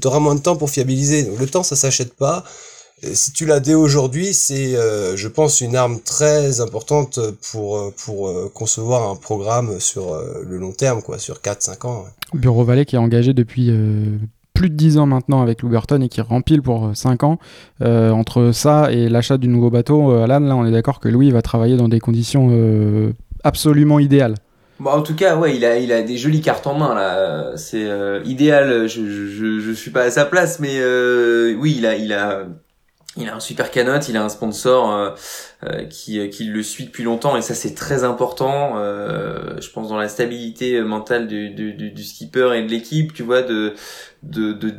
t'auras moins de temps pour fiabiliser. Donc le temps, ça s'achète pas. Si tu l'as dès aujourd'hui, c'est, je pense, une arme très importante pour concevoir un programme sur le long terme, quoi, sur 4-5 ans. Ouais. Bureau Vallée qui est engagé depuis plus de 10 ans maintenant avec Louis Burton et qui rempile pour 5 ans. Entre ça et l'achat du nouveau bateau, Alan, là, on est d'accord que Louis va travailler dans des conditions absolument idéales. Bah en tout cas, ouais, il a des jolies cartes en main là. C'est idéal. Je suis pas à sa place, mais oui, il a un super canot, il a un sponsor qui le suit depuis longtemps, et ça c'est très important. Je pense dans la stabilité mentale du skipper et de l'équipe, tu vois, de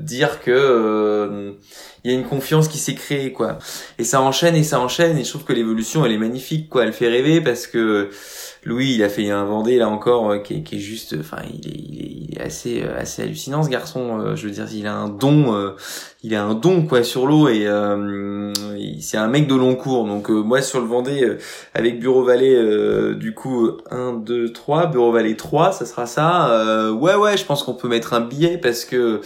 dire que il y a une confiance qui s'est créée, quoi. Et ça enchaîne, et je trouve que l'évolution elle est magnifique, quoi. Elle fait rêver parce que Louis, il a fait un Vendée là encore qui est juste, enfin il est assez hallucinant, ce garçon. Je veux dire, il a un don quoi sur l'eau, et c'est un mec de long cours. Donc moi sur le Vendée avec Bureau Vallée, du coup 1 2 3 Bureau Vallée 3, ça sera ça. Ouais, je pense qu'on peut mettre un billet parce que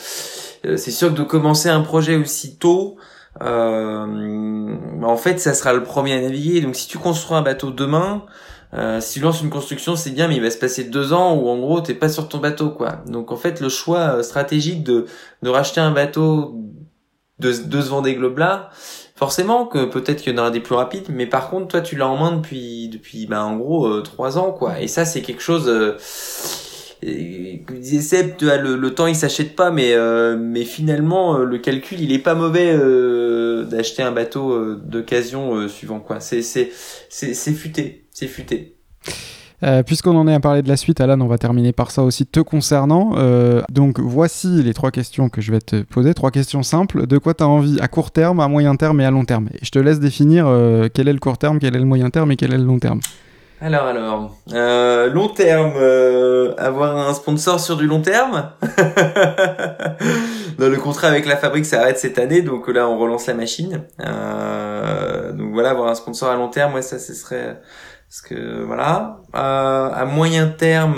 c'est sûr que de commencer un projet aussi tôt, en fait, ça sera le premier à naviguer. Donc si tu construis un bateau demain, si tu lances une construction, c'est bien, mais il va se passer 2 ans où en gros t'es pas sur ton bateau, quoi. Donc en fait, le choix stratégique de racheter un bateau de ce Vendée Globe là, forcément que peut-être qu'il y en aura des plus rapides, mais par contre toi tu l'as en main depuis en gros 3 ans, quoi. Et ça c'est quelque chose. Comme disait Seb, le temps il s'achète pas, mais finalement le calcul il est pas mauvais d'acheter un bateau d'occasion suivant, quoi. C'est futé, c'est futé. Puisqu'on en est à parler de la suite, Alan, on va terminer par ça aussi te concernant. Donc voici les 3 questions que je vais te poser, 3 questions simples. De quoi tu as envie à court terme, à moyen terme et à long terme? Et je te laisse définir quel est le court terme, quel est le moyen terme et quel est le long terme. Alors, long terme, avoir un sponsor sur du long terme. Non, le contrat avec La Fabrique s'arrête cette année, donc là on relance la machine. Donc voilà, avoir un sponsor à long terme, ouais, ça ce serait parce que voilà. À moyen terme.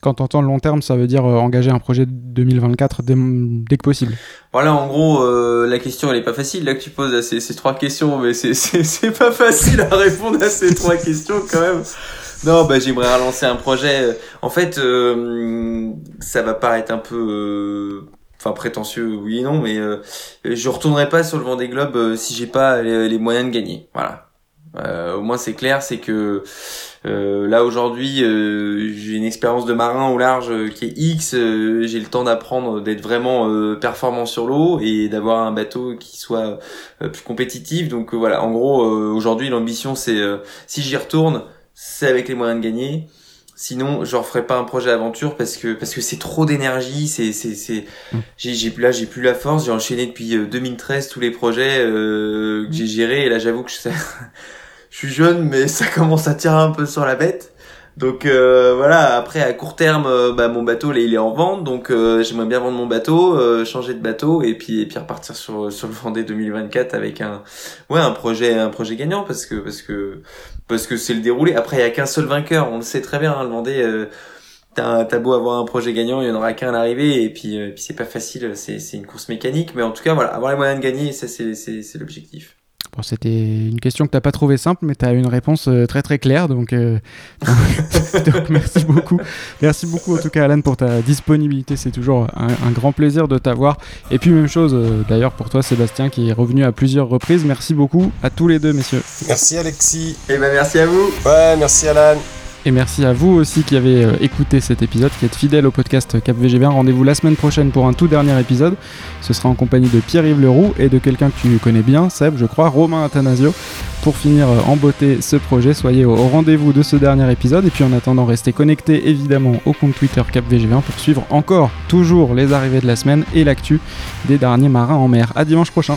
Quand on entend long terme, ça veut dire engager un projet 2024 dès que possible. Voilà, en gros, la question elle est pas facile là que tu poses. Ces 3 questions, mais c'est pas facile à répondre à ces 3 questions quand même. Non, j'aimerais relancer un projet. En fait, ça va paraître un peu, prétentieux, oui et non, mais je retournerai pas sur le Vendée Globe si j'ai pas les moyens de gagner. Voilà. Au moins c'est clair, c'est que là aujourd'hui j'ai une expérience de marin au large qui est X, j'ai le temps d'apprendre, d'être vraiment performant sur l'eau et d'avoir un bateau qui soit plus compétitif. Donc voilà, en gros aujourd'hui l'ambition c'est si j'y retourne, c'est avec les moyens de gagner. Sinon, je referai pas un projet aventure parce que c'est trop d'énergie, j'ai plus la force, j'ai enchaîné depuis 2013 tous les projets que j'ai gérés, et là j'avoue que je suis jeune, mais ça commence à tirer un peu sur la bête. Donc voilà, après à court terme, mon bateau là, il est en vente, donc j'aimerais bien vendre mon bateau, changer de bateau et puis repartir sur le Vendée 2024 avec un projet gagnant parce que c'est le déroulé. Après il y a qu'un seul vainqueur, on le sait très bien, hein, le Vendée, t'as beau avoir un projet gagnant, il y en aura qu'un à l'arrivée, et puis c'est pas facile, c'est une course mécanique, mais en tout cas voilà, avoir les moyens de gagner, ça c'est l'objectif. Bon, c'était une question que tu n'as pas trouvée simple, mais tu as eu une réponse très très claire, donc merci beaucoup. Merci beaucoup en tout cas Alan pour ta disponibilité, c'est toujours un grand plaisir de t'avoir. Et puis même chose d'ailleurs pour toi Sébastien qui est revenu à plusieurs reprises, merci beaucoup à tous les deux messieurs. Merci Alexis. Et merci à vous. Ouais, merci Alan. Et merci à vous aussi qui avez écouté cet épisode, qui êtes fidèle au podcast Cap VG20. Rendez-vous la semaine prochaine pour un tout dernier épisode. Ce sera en compagnie de Pierre-Yves Leroux et de quelqu'un que tu connais bien, Seb, je crois, Romain Attanasio, pour finir en beauté ce projet. Soyez au rendez-vous de ce dernier épisode. Et puis en attendant, restez connectés évidemment au compte Twitter Cap VG20 pour suivre encore, toujours les arrivées de la semaine et l'actu des derniers marins en mer. À dimanche prochain.